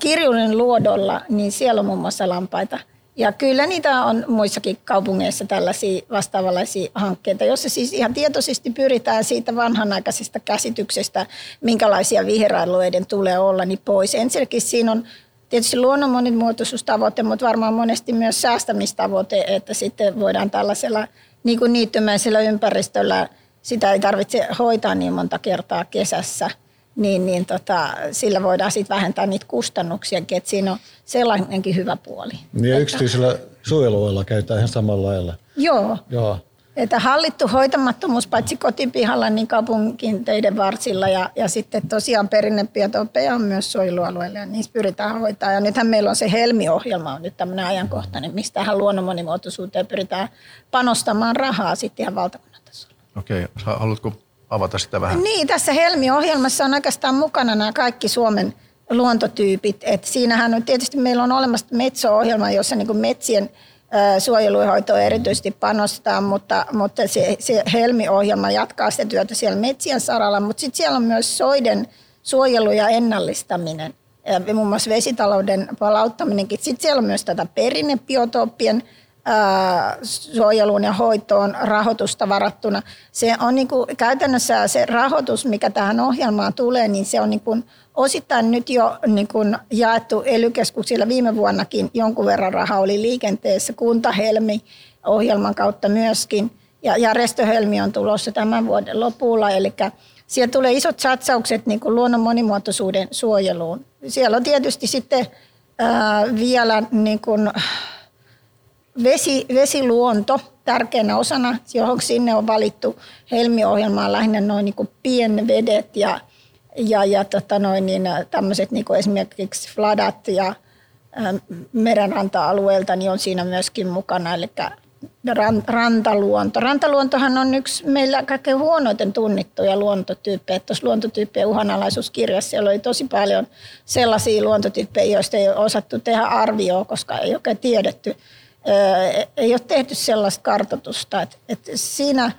Kirjunin luodolla, niin siellä on muun muassa lampaita. Ja kyllä niitä on muissakin kaupungeissa tällaisia vastaavanlaisia hankkeita, jossa siis ihan tietoisesti pyritään siitä vanhanaikaisesta käsityksestä, minkälaisia viheralueiden tulee olla, niin pois. Ensinnäkin siinä on tietysti luonnon monimuotoisuustavoite, mutta varmaan monesti myös säästämistavoite, että sitten voidaan tällaisella niin kuin niittymäisellä ympäristöllä, sitä ei tarvitse hoitaa niin monta kertaa kesässä, sillä voidaan sitten vähentää niitä kustannuksiakin, että siinä on sellainenkin hyvä puoli. Niin että yksityisellä suojelualueella käytetään ihan samalla lailla. Joo. Että hallittu hoitamattomuus paitsi kotipihalla, niin kaupunkin teiden varsilla ja sitten tosiaan perinnebiotoopeja on myös suojelualueilla ja niissä pyritään hoitaa. Ja nythän meillä on se Helmi-ohjelma on nyt tämmöinen ajankohtainen, mistähän luonnon monimuotoisuuteen pyritään panostamaan rahaa sitten ihan valtakunnan tasolla. Okei, haluatko avata sitä vähän? Niin, tässä Helmi-ohjelmassa on oikeastaan mukana nämä kaikki Suomen luontotyypit. Että siinähän on tietysti meillä on olemassa Metso-ohjelma, jossa niin kuin metsien suojeluhoitoon erityisesti panostaa, mutta se Helmi-ohjelma jatkaa sitä työtä siellä metsien saralla, mutta sitten siellä on myös soiden suojelu ja ennallistaminen, ja muun muassa vesitalouden palauttaminenkin. Sitten siellä on myös tätä perinnebiotooppien suojeluun ja hoitoon rahoitusta varattuna. Se on niin kuin, käytännössä se rahoitus, mikä tähän ohjelmaan tulee, niin se on niin kuin osittain nyt jo niin kuin jaettu ELY-keskuksilla viime vuonnakin. Jonkun verran raha oli liikenteessä, Kuntahelmi-ohjelman kautta myöskin. Ja Järjestöhelmi on tulossa tämän vuoden lopulla, eli siellä tulee isot satsaukset niin kuin luonnon monimuotoisuuden suojeluun. Siellä on tietysti sitten vielä niin kuin vesiluonto tärkeänä osana, johon sinne on valittu Helmi-ohjelmaan lähinnä noin niin kuin pienvedet ja tämmöiset niin kuin esimerkiksi fladat ja merenranta-alueelta niin on siinä myöskin mukana, eli rantaluonto. Rantaluontohan on yksi meillä kaikkein huonoiten tunnittuja luontotyyppejä. Tuossa luontotyyppien uhanalaisuuskirjassa siellä oli tosi paljon sellaisia luontotyyppejä, joista ei ole osattu tehdä arvioa, koska ei oikein tiedetty. Ei ole tehty sellaista kartoitusta, että siinä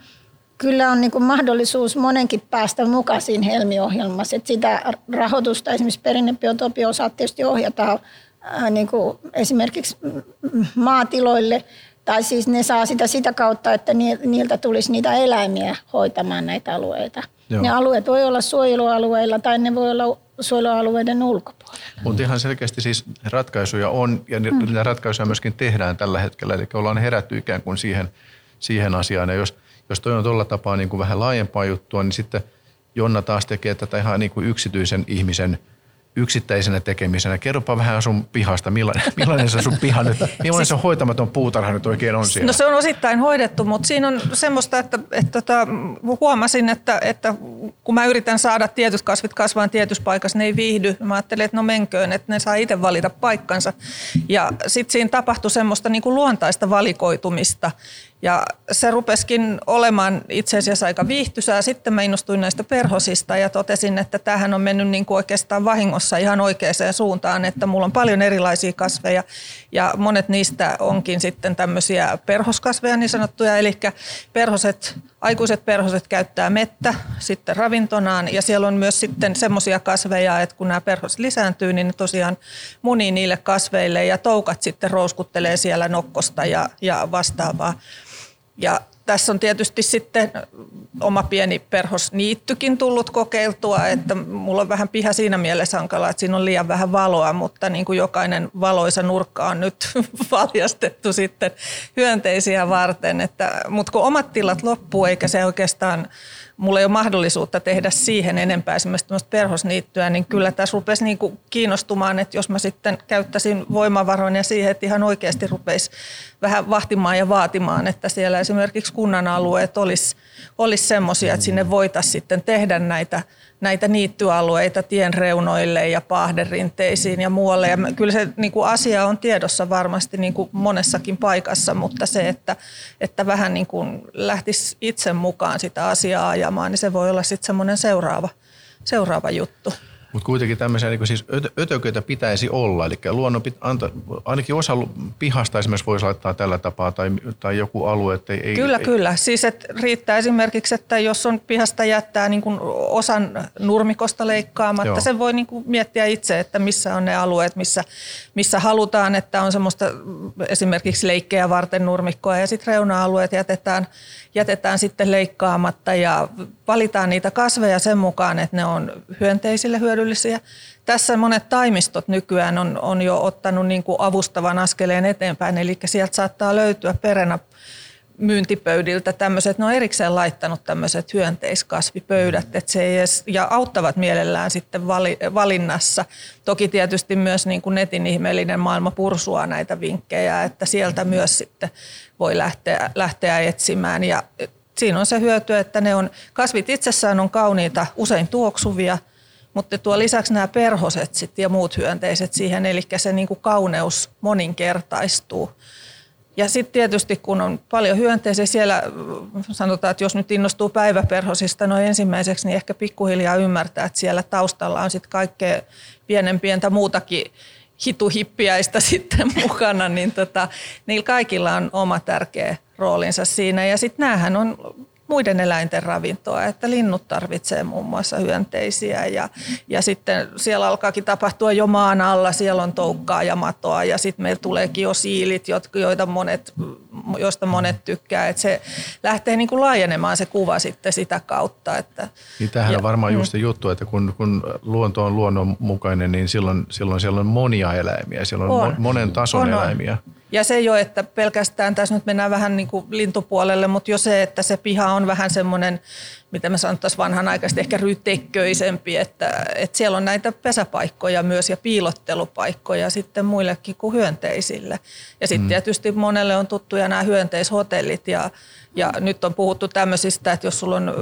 kyllä on niin kuin mahdollisuus monenkin päästä mukaan siinä Helmi-ohjelmassa. Että sitä rahoitusta esimerkiksi perinnebiotoopin osaa tietysti ohjataan niin kuin esimerkiksi maatiloille, tai siis ne saa sitä kautta, että niiltä tulisi niitä eläimiä hoitamaan näitä alueita. Joo. Ne alueet voi olla suojelualueilla tai ne voi olla suojelualueiden ulkopuolella. Mutta ihan selkeästi siis ratkaisuja on ja niitä ratkaisuja myöskin tehdään tällä hetkellä. Eli ollaan herätty ikään kuin siihen asiaan. Ja jos toi on tuolla tapaa niin kuin vähän laajempaa juttua, niin sitten Jonna taas tekee tätä ihan niin kuin yksityisen ihmisen yksittäisenä tekemisenä. Kerropa vähän sun pihasta, millainen se sun piha nyt, millainen se hoitamaton puutarha nyt oikein on siellä? No se on osittain hoidettu, mutta siinä on semmoista, että huomasin, että kun mä yritän saada tietyt kasvit kasvaan tietyssä paikassa, ne ei viihdy. Mä ajattelin, että no menköön, että ne saa itse valita paikkansa. Ja sitten siinä tapahtui semmoista niin kuin luontaista valikoitumista. Ja se rupesikin olemaan itse asiassa aika viihtyisää. Sitten mä innostuin näistä perhosista ja totesin, että tämähän on mennyt niin kuin oikeastaan vahingossa ihan oikeaan suuntaan, että mulla on paljon erilaisia kasveja ja monet niistä onkin sitten tämmöisiä perhoskasveja niin sanottuja, eli perhoset, aikuiset perhoset käyttää mettä sitten ravintonaan ja siellä on myös sitten semmoisia kasveja, että kun nämä perhoset lisääntyy, niin ne tosiaan munii niille kasveille ja toukat sitten rouskuttelee siellä nokkosta ja vastaavaa. Ja tässä on tietysti sitten oma pieni perhosniittykin tullut kokeiltua, että mulla on vähän piha siinä mielessä hankalaa, että siinä on liian vähän valoa, mutta niin kuin jokainen valoisa nurkka on nyt valjastettu sitten hyönteisiä varten. Mutta kun omat tilat loppuu, eikä se oikeastaan, mulla ei ole mahdollisuutta tehdä siihen enempää esimerkiksi tämmöistä perhosniittyä, niin kyllä tässä rupesi niin kuin kiinnostumaan, että jos mä sitten käyttäisin voimavaroja siihen, että ihan oikeasti rupeisi vähän vahtimaan ja vaatimaan, että siellä esimerkiksi kunnan alueet olisi semmoisia, että sinne voitaisiin sitten tehdä näitä niittyalueita tien reunoille ja paahderin teisiin ja muualle. Ja kyllä se niin kuin asia on tiedossa varmasti niin kuin monessakin paikassa, mutta se, että vähän niin kuin lähtisi itse mukaan sitä asiaa ajamaan, niin se voi olla sitten semmoinen seuraava juttu. Mutta kuitenkin tämmöisiä niin siis ötököitä pitäisi olla, eli luonnon ainakin osa pihasta esimerkiksi voisi laittaa tällä tapaa tai joku alue. Kyllä. Siis et riittää esimerkiksi, että jos on pihasta jättää niin kun osan nurmikosta leikkaamatta, Joo. Sen voi niin kun miettiä itse, että missä on ne alueet, missä halutaan, että on semmoista esimerkiksi leikkejä varten nurmikkoa ja sitten reuna-alueet jätetään sitten leikkaamatta ja valitaan niitä kasveja sen mukaan, että ne on hyönteisille hyödyllisiä. Tässä monet taimistot nykyään on jo ottanut niin kuin avustavan askeleen eteenpäin, eli sieltä saattaa löytyä peränä myyntipöydiltä tämmöiset, ne on erikseen laittanut tämmöiset hyönteiskasvipöydät, että se ei edes, ja auttavat mielellään sitten valinnassa. Toki tietysti myös niin kuin netin ihmeellinen maailma pursuaa näitä vinkkejä, että sieltä myös sitten voi lähteä etsimään ja siinä on se hyöty, että ne on, kasvit itsessään on kauniita, usein tuoksuvia, mutta tuo lisäksi nämä perhoset sit ja muut hyönteiset siihen, eli se niinku kauneus moninkertaistuu. Ja sitten tietysti, kun on paljon hyönteisiä siellä, sanotaan, että jos nyt innostuu päiväperhosista noin ensimmäiseksi, niin ehkä pikkuhiljaa ymmärtää, että siellä taustalla on sitten kaikkea pienempientä muutakin hituhippiäistä sitten mukana, niin niillä kaikilla on oma tärkeä roolinsa siinä. Ja sitten näähän on muiden eläinten ravintoa, että linnut tarvitsee muun muassa hyönteisiä ja sitten siellä alkaakin tapahtua jo maan alla, siellä on toukkaa ja matoa ja sitten meillä tuleekin jo siilit, joista monet tykkää, että se lähtee niin kuin laajenemaan se kuva sitten sitä kautta. Että, niin tämähän on varmaan just se juttu, että kun luonto on luonnonmukainen, niin silloin siellä on monia eläimiä, siellä on monen tason eläimiä. Ja se jo, että pelkästään tässä nyt mennään vähän niin kuin lintupuolelle, mutta jo se, että se piha on vähän semmoinen, mitä me sanottaisiin vanhanaikaisesti, ehkä rytekköisempi, että siellä on näitä pesäpaikkoja myös ja piilottelupaikkoja sitten muillekin kuin hyönteisille. Ja sitten tietysti monelle on tuttuja nämä hyönteishotellit ja nyt on puhuttu tämmöisistä, että jos sulla on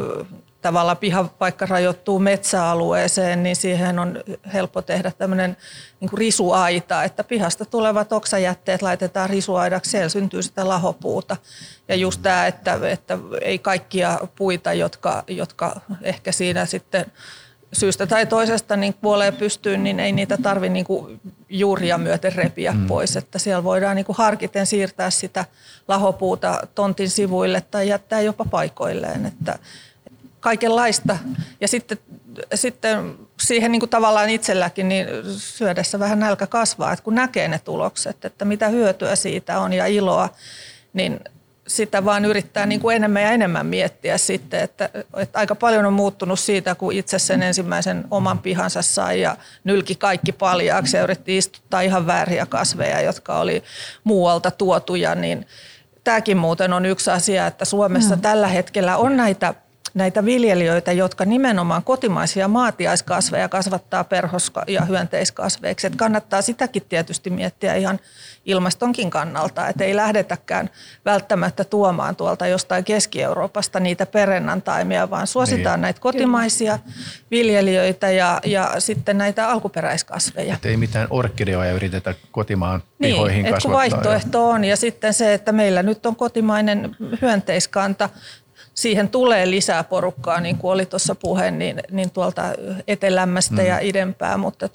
tavallaan pihapaikka rajoittuu metsäalueeseen, niin siihen on helppo tehdä tämmöinen niin kuin risuaita, että pihasta tulevat oksajätteet laitetaan risuaidaksi, siellä syntyy sitä lahopuuta. Ja just tämä, että ei kaikkia puita, jotka ehkä siinä sitten syystä tai toisesta niin puoleen pystyyn, niin ei niitä tarvitse niin kuin juuria myöten repiä pois. Että siellä voidaan niin kuin harkiten siirtää sitä lahopuuta tontin sivuille tai jättää jopa paikoilleen, että kaikenlaista. Ja sitten siihen niin kuin tavallaan itselläkin niin syödessä vähän nälkä kasvaa, että kun näkee ne tulokset, että mitä hyötyä siitä on ja iloa, niin sitä vaan yrittää niin kuin enemmän ja enemmän miettiä sitten, että aika paljon on muuttunut siitä, kun itse sen ensimmäisen oman pihansa sai ja nylki kaikki paljaaksi ja yritti istuttaa ihan vääriä kasveja, jotka oli muualta tuotuja, niin tämäkin muuten on yksi asia, että Suomessa tällä hetkellä on näitä näitä viljelijöitä, jotka nimenomaan kotimaisia maatiaiskasveja kasvattaa perhos- ja hyönteiskasveiksi. Että kannattaa sitäkin tietysti miettiä ihan ilmastonkin kannalta, että ei lähdetäkään välttämättä tuomaan tuolta jostain Keski-Euroopasta niitä perennantaimia, vaan suositaan näitä kotimaisia viljelijöitä ja sitten näitä alkuperäiskasveja. Että ei mitään orkideoja yritetä kotimaan pihoihin kasvattaa. Niin, kun vaihtoehto on ja sitten se, että meillä nyt on kotimainen hyönteiskanta, siihen tulee lisää porukkaa, niin kuin oli tuossa puhe, niin tuolta etelämmästä ja idempää, mutta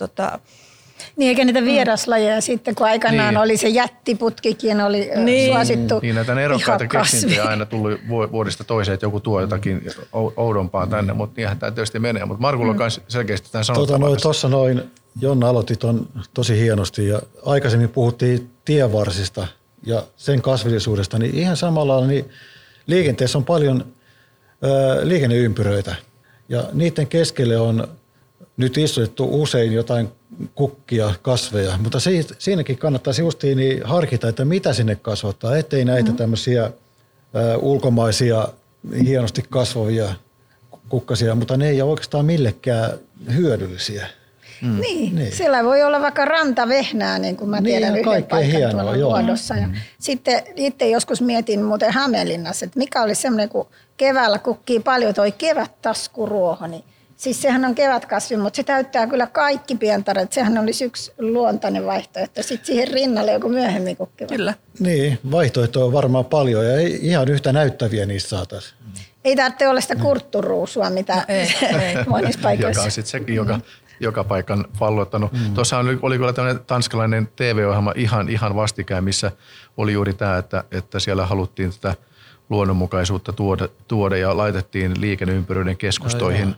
Niin, eikä niitä vieraslajeja sitten, kun aikanaan oli se jättiputkikin, oli suosittu. Niin, näitä erokkaita keksintöjä aina tullut vuodesta toiseen, että joku tuo jotakin oudompaa tänne, mutta niinhän tämä tietysti menee. Mutta Markulla on myös selkeästi tämän sanottavaa. Tuossa Jonna aloitti tuon tosi hienosti ja aikaisemmin puhuttiin tienvarsista ja sen kasvillisuudesta, niin ihan samalla niin liikenteessä on paljon liikenneympyröitä ja niiden keskelle on nyt istutettu usein jotain kukkia, kasveja, mutta siinäkin kannattaisi justiin niin harkita, että mitä sinne kasvattaa, ettei näitä tämmöisiä ulkomaisia hienosti kasvavia kukkasia, mutta ne ei ole oikeastaan millekään hyödyllisiä. Mm. Niin, sillä voi olla vaikka rantavehnää, niin kuin mä tiedän yhden paikan hienoa, tuolla muodossa. Ja sitten itse joskus mietin muuten Hämeenlinnassa, että mikä oli semmoinen, kun keväällä kukkii paljon toi kevättaskuruoho, niin siis sehän on kevätkasvi, mutta se täyttää kyllä kaikki pientareet. Sehän olisi yksi luontainen vaihtoehto. Sitten siihen rinnalle joku myöhemmin kukkiva. Kyllä. Niin, vaihtoehtoja on varmaan paljon ja ei ihan yhtä näyttäviä niistä saataisiin. Ei tarvitse olla sitä kurtturuusua, mitä monissa paikoissa. Joka on sitten sekin, joka paikan pallottanut. Tuossa oli kyllä tämmöinen tanskalainen TV-ohjelma ihan vastikään, missä oli juuri tämä, että siellä haluttiin tätä luonnonmukaisuutta tuoda ja laitettiin liikenneympyröiden keskustoihin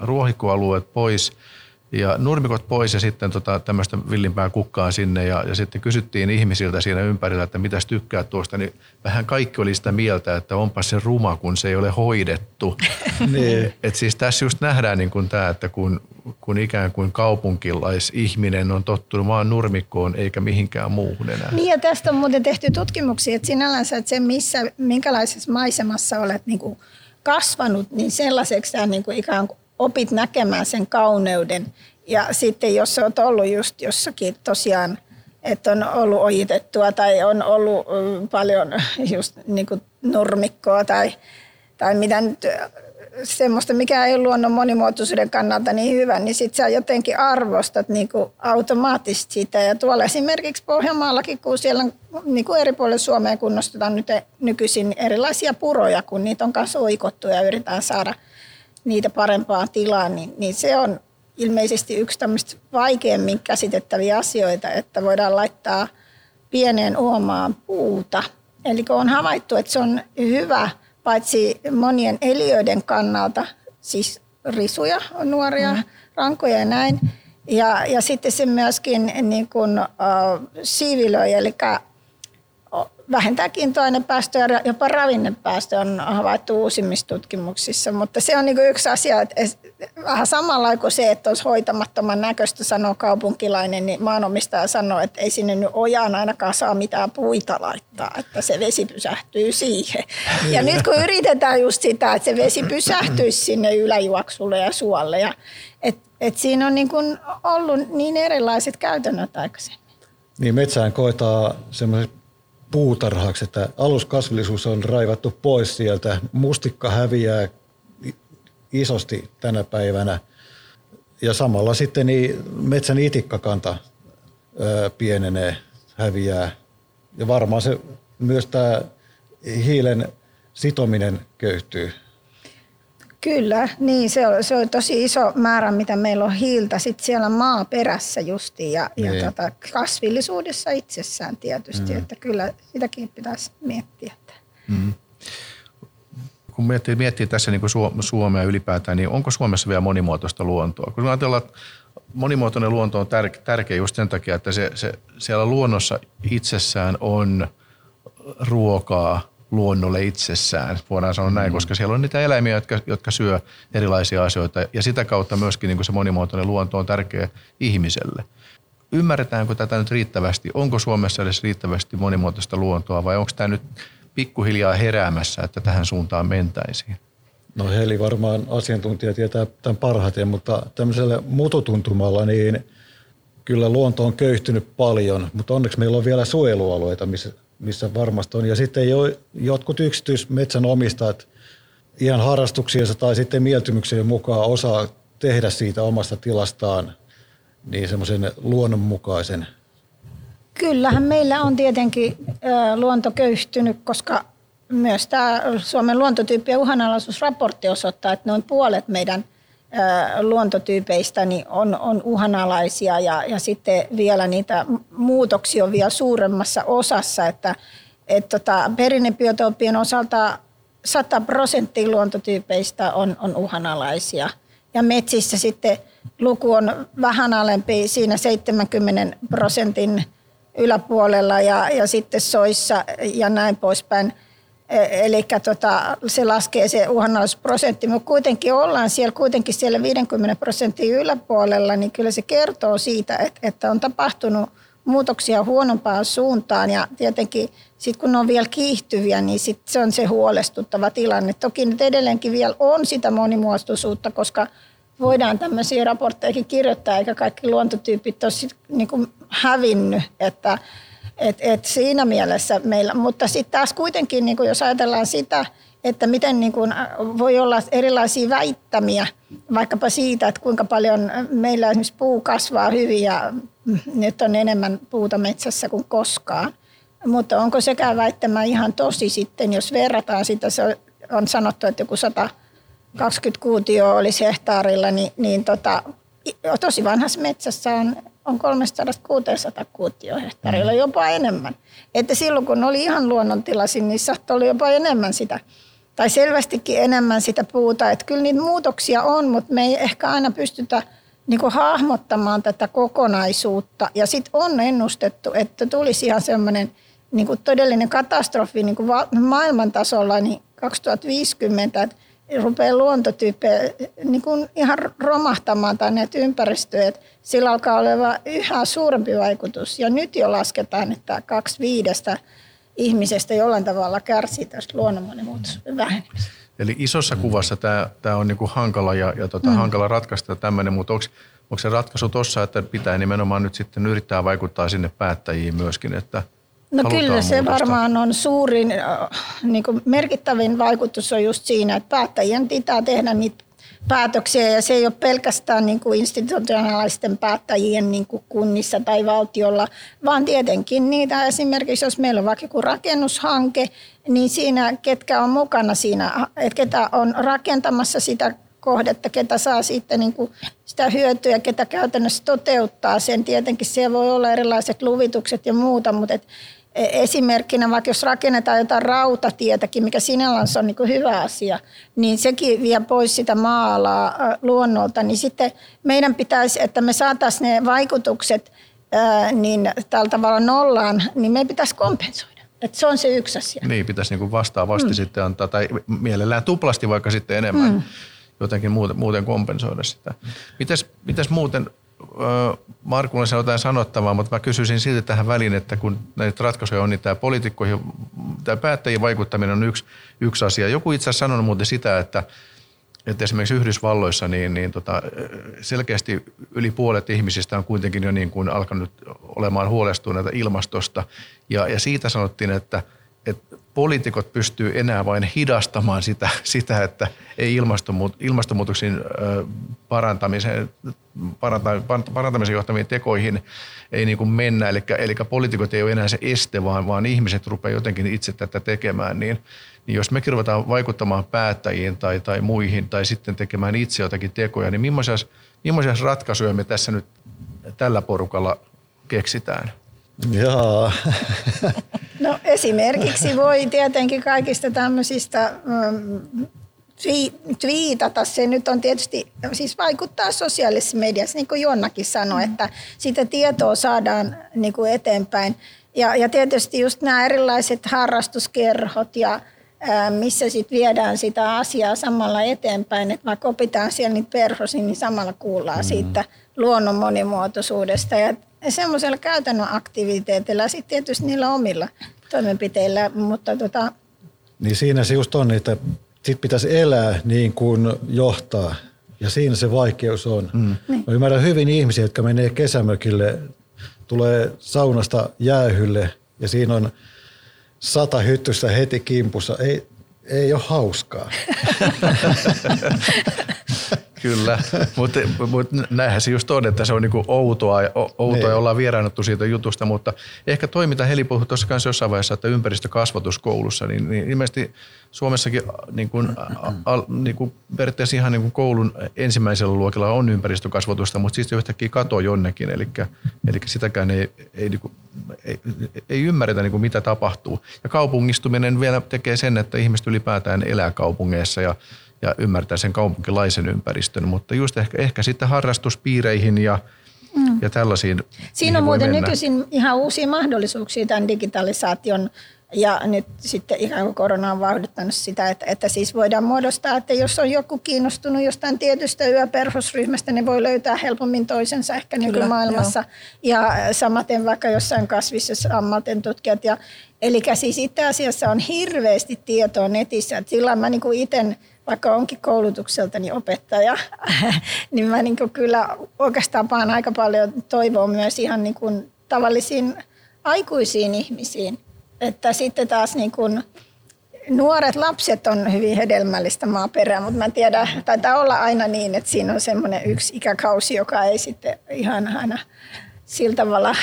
ruohikkoalueet pois ja nurmikot pois ja sitten tämmöistä villimpää kukkaa sinne ja sitten kysyttiin ihmisiltä siinä ympärillä, että mitäs tykkää tuosta, niin vähän kaikki oli sitä mieltä, että onpas se ruma, kun se ei ole hoidettu. Et siis tässä just nähdään niin kuin tämä, että kun ikään kuin kaupunkilaisihminen on tottunut vaan nurmikkoon eikä mihinkään muuhun enää. Niin ja tästä on muuten tehty tutkimuksia, että sinällänsä, että se minkälaisessa maisemassa olet niin kuin kasvanut, niin sellaiseksi sä niin kuin ikään kuin opit näkemään sen kauneuden. Ja sitten jos olet ollut just jossakin tosiaan, että on ollut ojitettua tai on ollut paljon just niin kuin nurmikkoa tai mitä nyt semmoista, mikä ei luonnon monimuotoisuuden kannalta niin hyvä, niin sitten sä jotenkin arvostat niin kuin automaattisesti sitä. Ja tuolla esimerkiksi Pohjanmaallakin, kun siellä niin kuin eri puolilla Suomea kunnostetaan nyt nykyisin erilaisia puroja, kun niitä on kanssa oikottu ja yritetään saada niitä parempaa tilaa, niin se on ilmeisesti yksi tämmöistä vaikeammin käsitettäviä asioita, että voidaan laittaa pieneen uomaan puuta. Eli kun on havaittu, että se on hyvä paitsi monien eliöiden kannalta, siis risuja, nuoria, rankoja ja näin, ja sitten se myöskin niin kuin, siivilöi, eli vähentää kiintoainepäästöjä ja jopa ravinnepäästöjä on havaittu uusimmissa tutkimuksissa, mutta se on niin kuin yksi asia, että vähän samalla kuin se, että olisi hoitamattoman näköistä, sanoo kaupunkilainen, niin maanomistaja sanoo, että ei sinne nyt ojaan ainakaan saa mitään puita laittaa, että se vesi pysähtyy siihen. Ja nyt kun yritetään just sitä, että se vesi pysähtyisi sinne yläjuoksulle ja suolle, ja että siinä on niin kuin ollut niin erilaiset käytännöt aikaisemmin. Niin metsään koetaan semmoiset puutarhaksi, että aluskasvillisuus on raivattu pois sieltä. Mustikka häviää isosti tänä päivänä ja samalla sitten niin metsän itikkakanta pienenee, häviää ja varmaan se myös tämä hiilen sitominen köyhtyy. Kyllä, niin se on tosi iso määrä, mitä meillä on hiiltä sitten siellä maaperässä justiin ja kasvillisuudessa itsessään tietysti, että kyllä sitäkin pitäisi miettiä. Kun miettii tässä niin kuin Suomea ylipäätään, niin onko Suomessa vielä monimuotoista luontoa? Kun ajatellaan, että monimuotoinen luonto on tärkeä just sen takia, että se siellä luonnossa itsessään on ruokaa luonnolle itsessään, voidaan sanoa näin, koska siellä on niitä eläimiä, jotka syö erilaisia asioita ja sitä kautta myöskin niin kuin se monimuotoinen luonto on tärkeä ihmiselle. Ymmärretäänkö tätä nyt riittävästi? Onko Suomessa edes riittävästi monimuotoista luontoa vai onko tämä nyt pikkuhiljaa heräämässä, että tähän suuntaan mentäisiin? No Heli varmaan asiantuntija tietää tämän parhaiten, mutta tämmöisellä mututuntumalla niin kyllä luonto on köyhtynyt paljon, mutta onneksi meillä on vielä suojelualueita, missä varmasti on. Ja sitten jotkut yksityismetsänomistajat ihan harrastuksiensa tai sitten mieltymyksien mukaan osaa tehdä siitä omasta tilastaan niin semmoisen luonnonmukaisen. Kyllähän meillä on tietenkin luonto köyhtynyt, koska myös tämä Suomen luontotyyppien uhanalaisuusraportti osoittaa, että noin puolet meidän luontotyypeistä niin on uhanalaisia ja sitten vielä niitä muutoksia on vielä suuremmassa osassa, että perinnebiotooppien osalta 100% luontotyypeistä on uhanalaisia ja metsissä sitten luku on vähän alempi siinä 70% yläpuolella ja sitten soissa ja näin poispäin. Eli se laskee se uhanalaisuusprosentti, mutta kuitenkin ollaan siellä 50% yläpuolella, niin kyllä se kertoo siitä, että on tapahtunut muutoksia huonompaan suuntaan ja tietenkin sitten kun ne on vielä kiihtyviä, niin sit se on se huolestuttava tilanne. Toki nyt edelleenkin vielä on sitä monimuotoisuutta, koska voidaan tämmöisiä raporttejakin kirjoittaa, eikä kaikki luontotyypit ole sit niinku hävinnyt, että Et siinä mielessä meillä, mutta sitten taas kuitenkin, niin jos ajatellaan sitä, että miten niin voi olla erilaisia väittämiä, vaikkapa siitä, että kuinka paljon meillä esimerkiksi puu kasvaa hyvin ja nyt on enemmän puuta metsässä kuin koskaan. Mutta onko sekään väittämä ihan tosi sitten, jos verrataan sitä, se on sanottu, että joku 120 kuutioa olisi hehtaarilla, niin tosi vanhassa metsässä on 300-600 kuutioa hehtaarilla, jopa enemmän. Että silloin kun oli ihan luonnontilaisin, niin saattoi olla jopa enemmän sitä. Tai selvästikin enemmän sitä puuta. Että kyllä niitä muutoksia on, mutta me ei ehkä aina pystytä niinku hahmottamaan tätä kokonaisuutta. Ja sitten on ennustettu, että tulisi ihan semmoinen niinku todellinen katastrofi niinku maailmantasolla niin 2050, että rupeaa luontotyyppejä niin kuin ihan romahtamaan tai näitä ympäristöjä. Sillä alkaa olemaan yhä suurempi vaikutus. Ja nyt jo lasketaan, että 2/5 ihmisestä jollain tavalla kärsii tästä luonnon monimuotoisuuden vähenemisestä. Eli isossa kuvassa tämä on niin kuin hankala ja hankala ratkaista tämmöinen, mutta onko se ratkaisu tuossa, että pitää nimenomaan nyt sitten yrittää vaikuttaa sinne päättäjiin myöskin, että no halutaan kyllä se muutosta. Varmaan on suurin, niin kuin merkittävin vaikutus on just siinä, että päättäjien pitää tehdä niitä päätöksiä ja se ei ole pelkästään niin kuin institutionaalisten päättäjien niin kuin kunnissa tai valtiolla, vaan tietenkin niitä esimerkiksi, jos meillä on vaikka joku rakennushanke, niin siinä ketkä on mukana siinä, että ketä on rakentamassa sitä kohdetta, ketä saa siitä niin kuin sitä hyötyä, ketä käytännössä toteuttaa sen. Tietenkin siellä voi olla erilaiset luvitukset ja muuta, mutta esimerkkinä vaikka jos rakennetaan jotain rautatietäkin, mikä sinällänsä on niin kuin hyvä asia, niin sekin vie pois sitä maa-alaa luonnolta, niin sitten meidän pitäisi, että me saataisiin ne vaikutukset niin tällä tavalla nollaan, niin meidän pitäisi kompensoida. Että se on se yksi asia. Niin, pitäisi niin kuin vastaavasti sitten antaa, tai mielellään tuplasti vaikka sitten enemmän. Jotenkin muuten kompensoida sitä. Mites muuten, Markulle se on jotain sanottavaa, mutta mä kysyisin silti tähän väliin, että kun näitä ratkaisuja on, niin tämä poliitikkoihin, tämä päättäjien vaikuttaminen on yksi asia. Joku itse asiassa sanonut muuten sitä, että esimerkiksi Yhdysvalloissa niin selkeästi yli puolet ihmisistä on kuitenkin jo niin kuin alkanut olemaan huolestuneita ilmastosta. Ja siitä sanottiin, että poliitikot pystyy enää vain hidastamaan sitä että ei ilmastonmuutoksen parantamisen johtaviin tekoihin ei niin kuin mennä. Eli poliitikot ei ole enää se este, vaan ihmiset rupeaa jotenkin itse tätä tekemään. Niin jos mekin ruvetaan vaikuttamaan päättäjiin tai muihin tai sitten tekemään itse jotakin tekoja, niin millaisia ratkaisuja me tässä nyt tällä porukalla keksitään? Jaa. No esimerkiksi voi tietenkin kaikista tämmöisistä twiitata. Se nyt on tietysti, siis vaikuttaa sosiaalisessa mediassa, niin kuin Jonnakin sanoi, että sitä tietoa saadaan niin kuin eteenpäin. Ja tietysti just nämä erilaiset harrastuskerhot ja missä sitten viedään sitä asiaa samalla eteenpäin, että vaikka opitaan siellä niitä perhosia, niin samalla kuullaan siitä luonnon monimuotoisuudesta ja semmoisella käytännön aktiviteetilla ja sitten tietysti niillä omilla toimenpiteillä, mutta niin siinä se just on, että sit pitäisi elää niin kuin johtaa. Ja siinä se vaikeus on. Mm. Niin. Mä ymmärrän hyvin ihmisiä, jotka menee kesämökille, tulee saunasta jäähylle ja siinä on 100 hyttystä heti kimpussa. Ei ole hauskaa. Kyllä, mutta näinhän se just on, että se on niinku outoa ja ollaan vieraannuttu siitä jutusta, mutta ehkä toiminta Heli puhui tuossa kanssa jossain vaiheessa, että ympäristökasvatuskoulussa, niin ilmeisesti Suomessakin niin kuin periaatteessa ihan niin kuin koulun ensimmäisellä luokilla on ympäristökasvatusta, mutta siis yhtäkkiä katoi jonnekin, eli sitäkään ei ymmärretä, niin kuin mitä tapahtuu. Ja kaupungistuminen vielä tekee sen, että ihmiset ylipäätään elää kaupungeissa ja ymmärtää sen kaupunkilaisen ympäristön, mutta just ehkä sitten harrastuspiireihin ja tällaisiin. Siinä on muuten nykyisin ihan uusia mahdollisuuksia tämän digitalisaation, ja nyt sitten ikään kuin korona on vauhdittanut sitä, että siis voidaan muodostaa, että jos on joku kiinnostunut jostain tietystä yöperhosryhmästä, niin voi löytää helpommin toisensa ehkä nykymaailmassa. Ja samaten vaikka jossain kasvissa ammaten tutkijat. Eli siis itse asiassa on hirveästi tietoa netissä, että sillä mä niin kuin iten, vaikka onkin koulutukseltani opettaja, niin mä niin kuin kyllä oikeastaan paan aika paljon toivoa myös ihan niin kuin tavallisiin aikuisiin ihmisiin. Että sitten taas niin kuin nuoret lapset on hyvin hedelmällistä maaperää, mutta mä tiedän, taitaa olla aina niin, että siinä on semmoinen yksi ikäkausi, joka ei sitten ihan aina sillä tavalla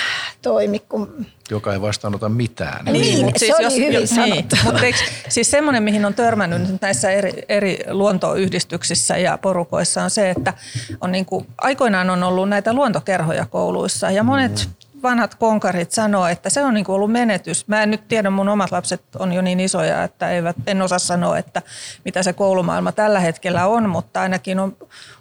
toimi, kun... Joka ei vastaanota mitään. Niin, mutta siis se oli hyvin sanottu. Mutta siis semmoinen, mihin on törmännyt näissä eri luontoyhdistyksissä ja porukoissa on se, että on niin kuin, aikoinaan on ollut näitä luontokerhoja kouluissa ja monet vanhat konkarit sanoo, että se on niin kuin ollut menetys. Mä en nyt tiedä, mun omat lapset on jo niin isoja, että en osaa sanoa, että mitä se koulumaailma tällä hetkellä on, mutta ainakin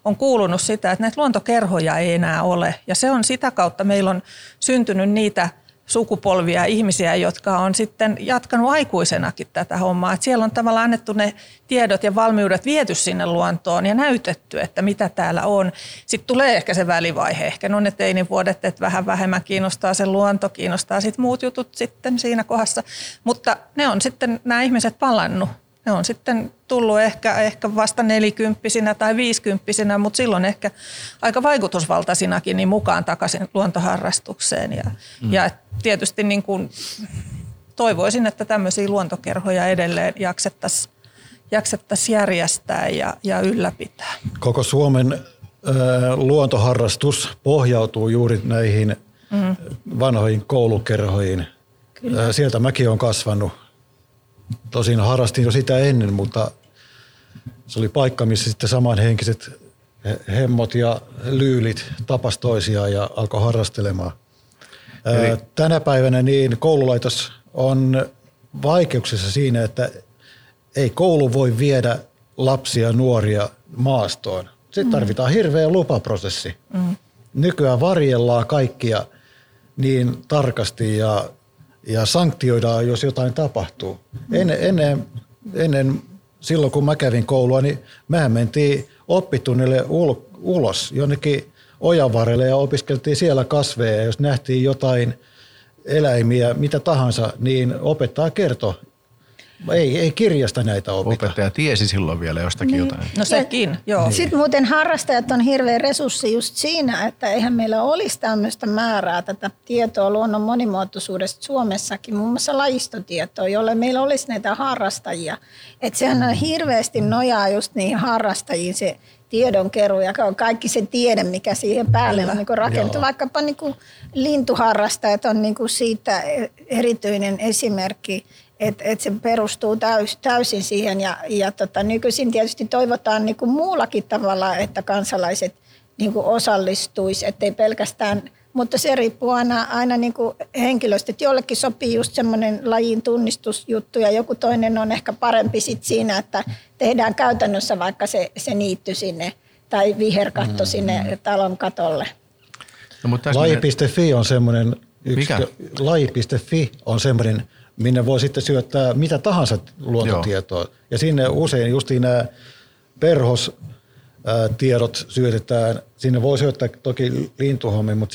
on kuulunut sitä, että näitä luontokerhoja ei enää ole. Ja se on sitä kautta, meillä on syntynyt niitä sukupolvia ihmisiä, jotka on sitten jatkanut aikuisenakin tätä hommaa. Et siellä on tavallaan annettu ne tiedot ja valmiudet viety sinne luontoon ja näytetty, että mitä täällä on. Sitten tulee ehkä se välivaihe, ehkä ne teinivuodet, että vähän vähemmän kiinnostaa se luonto, kiinnostaa sitten muut jutut sitten siinä kohdassa. Mutta ne on sitten, nämä ihmiset palannut. Ne on sitten tullut ehkä vasta 40-vuotiaana tai 50-vuotiaana, mutta silloin ehkä aika vaikutusvaltaisinakin niin mukaan takaisin luontoharrastukseen. Ja tietysti niin kuin toivoisin, että tämmöisiä luontokerhoja edelleen jaksettaisiin järjestää ja ylläpitää. Koko Suomen luontoharrastus pohjautuu juuri näihin vanhoihin koulukerhoihin. Kyllä. Sieltä mäkin olen kasvanut. Tosin harrastin jo sitä ennen, mutta se oli paikka, missä sitten samanhenkiset hemmot ja lyylit tapas toisiaan ja alkoi harrastelemaan. Tänä päivänä niin koululaitos on vaikeuksissa siinä, että ei koulu voi viedä lapsia ja nuoria maastoon. Sitten tarvitaan hirveä lupaprosessi. Nykyään varjellaan kaikkia niin tarkasti ja sanktioidaan, jos jotain tapahtuu. Ennen silloin, kun mä kävin koulua, niin mehän mentiin oppitunnille ulos jonnekin ojan varrelle ja opiskeltiin siellä kasveja. Ja jos nähtiin jotain eläimiä, mitä tahansa, niin opettaja kertoi. Ei kirjasta näitä opita. Opettaja tiesi silloin vielä jostakin jotain. No sekin, joo. Sitten muuten harrastajat on hirveä resurssi just siinä, että eihän meillä olisi tämmöistä määrää tätä tietoa luonnon monimuotoisuudesta Suomessakin, muun muassa lajistotietoa, jolle meillä olisi näitä harrastajia. Että sehän on hirveästi nojaa just niihin harrastajiin se tiedonkeruu ja kaikki se tiede, mikä siihen päälle on niin rakentunut. Vaikkapa niin kuin lintuharrastajat on niin kuin siitä erityinen esimerkki. Että se perustuu täysin siihen ja nykyisin tietysti toivotaan niin kuin muullakin tavalla, että kansalaiset niin kuin osallistuisi, ettei pelkästään, mutta se riippuu aina niin kuin henkilöstä, että jollekin sopii just semmoinen lajin tunnistusjuttu ja joku toinen on ehkä parempi sit siinä, että tehdään käytännössä vaikka se niitty sinne tai viherkatto sinne talon katolle. No, laji.fi on semmoinen laji.fi on semmoinen, minne voi sitten syöttää mitä tahansa luontotietoa. Joo. Ja sinne usein justiin nämä perhostiedot syötetään. Sinne voi syöttää toki lintuhommi, mutta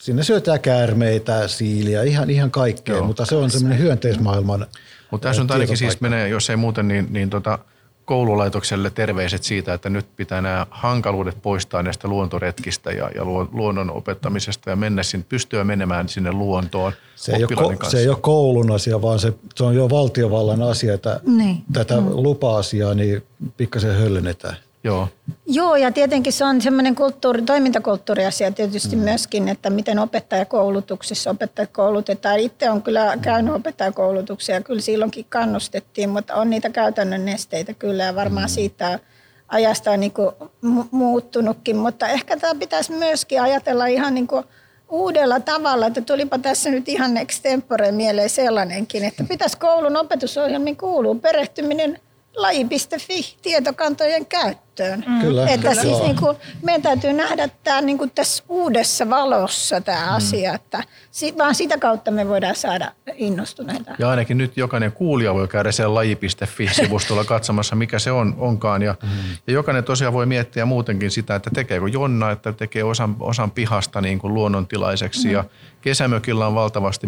sinne syötetään käärmeitä, siiliä, ihan kaikkea. Joo, mutta se on semmoinen hyönteismaailman. Mutta tässä on ainakin siis menee, jos ei muuten, niin koululaitokselle terveiset siitä, että nyt pitää nämä hankaluudet poistaa näistä luontoretkistä ja luonnon opettamisesta ja mennä sinne, pystyä menemään sinne luontoon oppilaiden kanssa. Se ei ole koulun asia, vaan se on jo valtiovallan asia, että tätä lupa-asiaa niin pikkasen höllennetään. Joo, ja tietenkin se on semmoinen toimintakulttuuriasia tietysti myöskin, että miten opettajakoulutuksessa opettajat koulutetaan. Itse on kyllä käynyt opettajakoulutuksia ja kyllä silloinkin kannustettiin, mutta on niitä käytännön esteitä kyllä ja varmaan siitä ajasta on niin kuin muuttunutkin. Mutta ehkä tämä pitäisi myöskin ajatella ihan niin kuin uudella tavalla, että tulipa tässä nyt ihan extempore mieleen sellainenkin, että pitäisi koulun opetusohjelmiin kuulua perehtyminen laji.fi tietokantojen käyttöön. Kyllä, että kyllä. Siis niin kuin, meidän täytyy nähdä tämä niin kuin tässä uudessa valossa tämä asia, että vaan sitä kautta me voidaan saada innostuneita. Ja ainakin nyt jokainen kuulija voi käydä siellä laji.fi-sivustolla katsomassa, mikä se onkaan. Ja jokainen tosiaan voi miettiä muutenkin sitä, että tekeekö Jonna, että tekee osan pihasta niin kuin luonnontilaiseksi. Ja kesämökillä on valtavasti,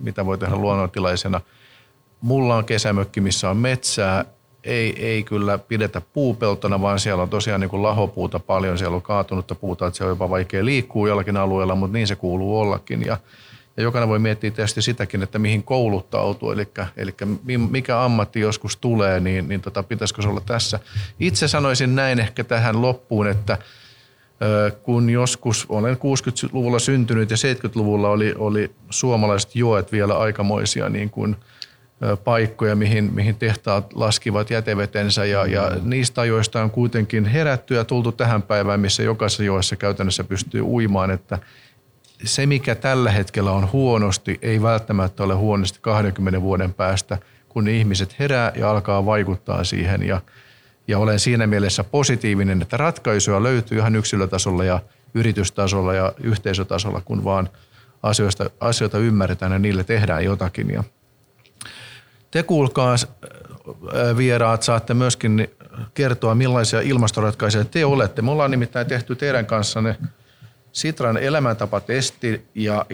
mitä voi tehdä luonnontilaisena. Mulla on kesämökki, missä on metsää. Ei kyllä pidetä puupeltona, vaan siellä on tosiaan niin kuin lahopuuta paljon. Siellä on kaatunutta puuta, että se on jopa vaikea liikkua jollakin alueella, mutta niin se kuuluu ollakin. Ja jokainen voi miettiä tietysti sitäkin, että mihin kouluttautuu. Eli mikä ammatti joskus tulee, niin pitäisikö se olla tässä. Itse sanoisin näin ehkä tähän loppuun, että kun joskus olen 60-luvulla syntynyt ja 70-luvulla oli suomalaiset joet vielä aikamoisia niin kuin paikkoja, mihin tehtaat laskivat jätevetensä ja niistä ajoista on kuitenkin herätty ja tultu tähän päivään, missä jokaisessa joessa käytännössä pystyy uimaan, että se mikä tällä hetkellä on huonosti, ei välttämättä ole huonosti 20 vuoden päästä, kun ihmiset herää ja alkaa vaikuttaa siihen ja olen siinä mielessä positiivinen, että ratkaisuja löytyy ihan yksilötasolla ja yritystasolla ja yhteisötasolla, kun vaan asioita ymmärretään ja niille tehdään jotakin ja te kuulkaa vieraat, saatte myöskin kertoa millaisia ilmastoratkaisuja te olette. Me ollaan nimittäin tehty teidän kanssanne Sitran elämäntapatesti ja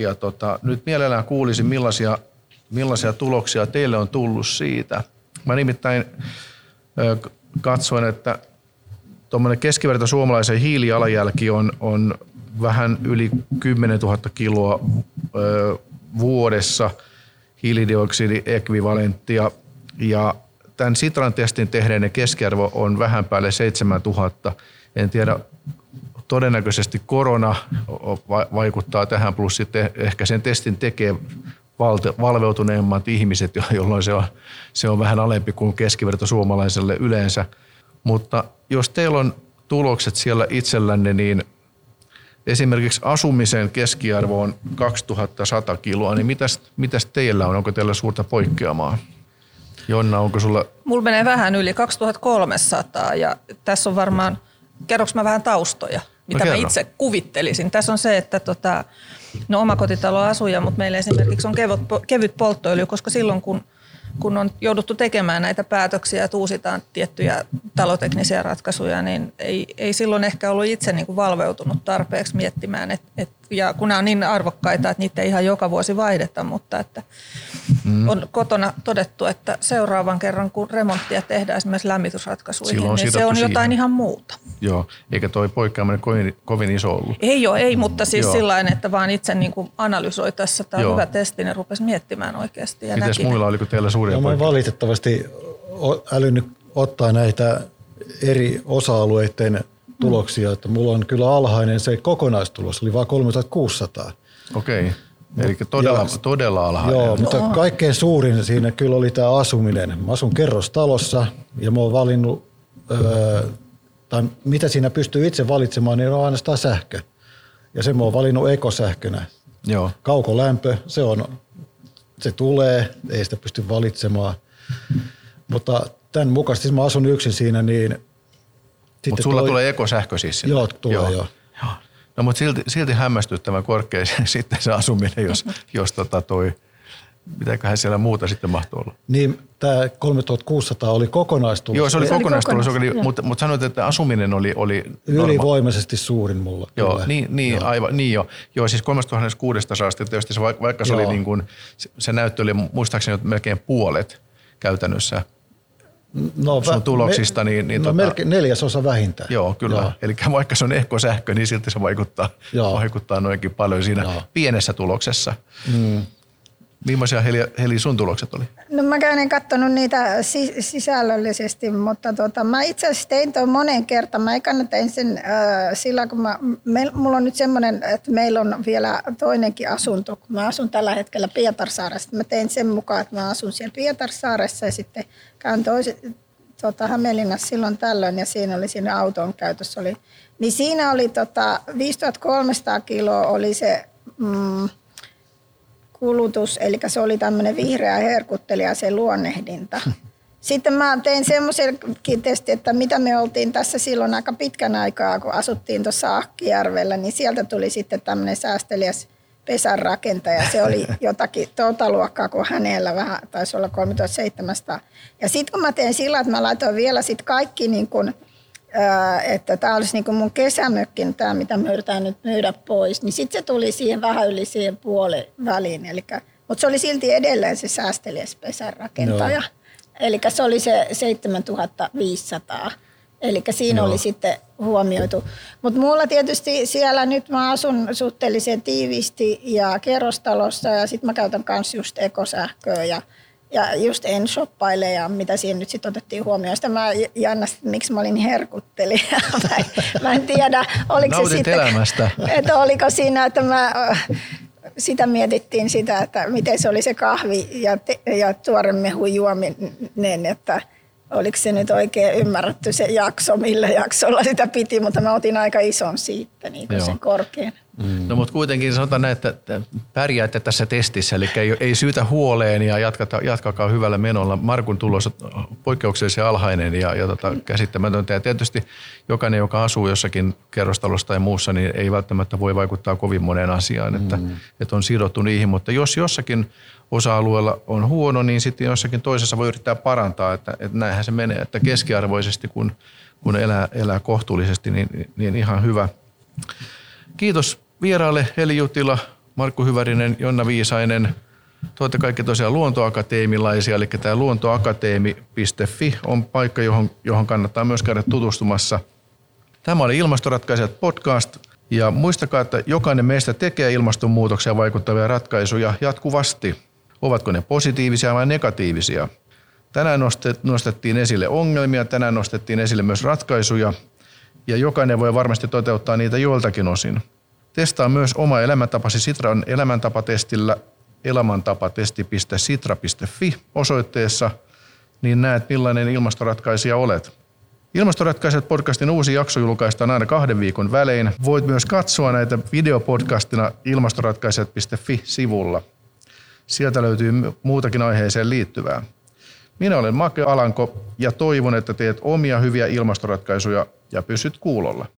nyt mielellään kuulisin millaisia tuloksia teille on tullut siitä. Mä nimittäin katsoin, että tuommoinen keskiverto suomalaisen hiilijalanjälki on vähän yli 10 000 kiloa vuodessa hiilidioksidiekvivalenttia ja tämän Sitran testin tehneiden keskiarvo on vähän päälle 7 000. En tiedä, todennäköisesti korona vaikuttaa tähän plus sitten ehkä sen testin tekee valveutuneemmat ihmiset, jolloin se on vähän alempi kuin keskiverto suomalaiselle yleensä. Mutta jos teillä on tulokset siellä itsellänne, niin esimerkiksi asumisen keskiarvo on 2100 kiloa, niin mitäs teillä on? Onko teillä suurta poikkeamaa? Jonna, onko sulla? Mulla menee vähän yli 2300 ja tässä on varmaan, kerroks mä vähän taustoja, mitä mä itse kuvittelisin. Tässä on se, että omakotitaloasuja, mutta meillä esimerkiksi on kevyt polttoöljy, koska silloin kun on jouduttu tekemään näitä päätöksiä, että uusitaan tiettyjä taloteknisiä ratkaisuja, niin ei silloin ehkä ollut itse niin kuin valveutunut tarpeeksi miettimään. Ja kun nämä on niin arvokkaita, että niitä ei ihan joka vuosi vaihdeta, mutta että on kotona todettu, että seuraavan kerran, kun remonttia tehdään esimerkiksi lämmitysratkaisuihin, niin se on jotain ihan muuta. Joo, eikä toi poikkeaminen kovin iso ollut. Ei, mutta siis sillain, että vaan itse niin kuin analysoi tässä. Tämä on hyvä testi, niin rupesi miettimään oikeasti. Ja mites muilla, oliko teillä suuria poikkeamia? Mä valitettavasti älynyt ottaa näitä eri osa-alueiden tuloksia, että mulla on kyllä alhainen se kokonaistulos, oli vaan 3600. Okei, eli todella alhainen. Joo, mutta kaikkein suurin siinä kyllä oli tämä asuminen. Mä asun kerrostalossa ja mä oon valinnut, tai mitä siinä pystyy itse valitsemaan, niin on ainoastaan sähkö. Ja sen mä oon valinnut ekosähkönä. Joo. Kaukolämpö, se tulee, ei sitä pysty valitsemaan. Mutta tämän mukaisesti, siis mä asun yksin siinä, niin mutta sulla tulee ekosähkö siis sinne? Joo, tulee. No mutta silti hämmästyttävän korkea sitten se asuminen, jos mitäköhän siellä muuta sitten mahtoi olla? Niin, tämä 3600 oli kokonaistulos. Joo, se oli kokonaistulos, mutta sanoit, että asuminen oli ylivoimaisesti suurin mulla. Joo, kyllä. Niin, aivan, niin jo. Joo, siis 3600, tietysti se, vaikka se oli niin kuin, se näyttö oli muistaakseni melkein puolet käytännössä. No, sun tuloksista. Neljäsosa vähintään. Joo, kyllä. Eli vaikka se on ehkosähkö, niin silti se vaikuttaa noinkin paljon siinä pienessä tuloksessa. Mm. Millaisia, Heli, sun tulokset oli? No mäkään en katsonut niitä sisällöllisesti, mutta mä itse asiassa tein tuon monen kertaan. Mä kannata ensin sillä, kun mulla on nyt semmoinen, että meillä on vielä toinenkin asunto, kun mä asun tällä hetkellä Pietarsaaressa. Mä tein sen mukaan, että mä asun siellä Pietarsaaressa ja sitten käyn Hämeenlinnassa silloin tällöin ja siinä auton käytössä oli. Niin siinä oli 5300 kiloa oli se... kulutus, eli se oli tämmöinen vihreä herkuttelija, se luonnehdinta. Sitten mä tein semmoisenkin testin, että mitä me oltiin tässä silloin aika pitkän aikaa, kun asuttiin tuossa Ahkijärvellä, niin sieltä tuli sitten tämmöinen säästeliäs pesänrakentaja. Se oli jotakin luokkaa, kun hänellä vähän taisi olla 3700. Ja sitten kun mä tein sillä, että mä laitoin vielä sitten kaikki niin kun, että tämä olisi niin kuin mun kesämökki, tämä mitä me yritetään nyt myydä pois, niin sitten se tuli siihen vähän yli siihen puolen väliin. Mutta se oli silti edelleen se säästeliäs pesänrakentaja. Eli se oli se 7500. Eli siinä oli sitten huomioitu. Mutta mulla tietysti siellä nyt mä asun suhteellisen tiiviisti ja kerrostalossa ja sitten mä käytän myös just ekosähköä ja just en shoppaile ja mitä siihen nyt sitten otettiin huomioon. Sitä mä jännästin, miksi mä olin herkuttelija. Mä en tiedä, oliko se sitten, että oliko siinä, että sitä mietittiin sitä, että miten se oli se kahvi ja tuore mehun juominen, että oliko se nyt oikein ymmärretty se jakso, millä jaksolla sitä piti, mutta mä otin aika ison siitä, niin kuin sen korkean. Mm. No mutta kuitenkin sanotaan näin, että pärjäätte tässä testissä, eli ei syytä huoleen ja jatkakaa hyvällä menolla. Markun tulos on poikkeuksellisen alhainen ja käsittämätöntä. Ja tietysti jokainen, joka asuu jossakin kerrostalossa tai muussa, niin ei välttämättä voi vaikuttaa kovin moneen asiaan, että on sidottu niihin. Mutta jos jossakin osa-alueella on huono, niin sitten jossakin toisessa voi yrittää parantaa, että näinhän se menee. Että keskiarvoisesti, kun elää kohtuullisesti, niin ihan hyvä. Kiitos vieraille Heli Jutila, Markku Hyvärinen, Jonna Viisainen. Te olette kaikki tosiaan luontoakateemilaisia, eli tämä luontoakateemi.fi on paikka, johon kannattaa myös käydä tutustumassa. Tämä oli Ilmastoratkaisijat podcast, ja muistakaa, että jokainen meistä tekee ilmastonmuutokseen vaikuttavia ratkaisuja jatkuvasti. Ovatko ne positiivisia vai negatiivisia? Tänään nostettiin esille ongelmia, tänään nostettiin esille myös ratkaisuja, ja jokainen voi varmasti toteuttaa niitä joiltakin osin. Testaa myös oma elämäntapasi Sitran elämäntapatestillä elämäntapatesti.sitra.fi osoitteessa, niin näet millainen ilmastoratkaisija olet. Ilmastoratkaisijat podcastin uusi jakso julkaistaan aina 2 viikon välein. Voit myös katsoa näitä videopodcastina ilmastoratkaisijat.fi-sivulla. Sieltä löytyy muutakin aiheeseen liittyvää. Minä olen Make Alanko ja toivon, että teet omia hyviä ilmastoratkaisuja ja pysyt kuulolla.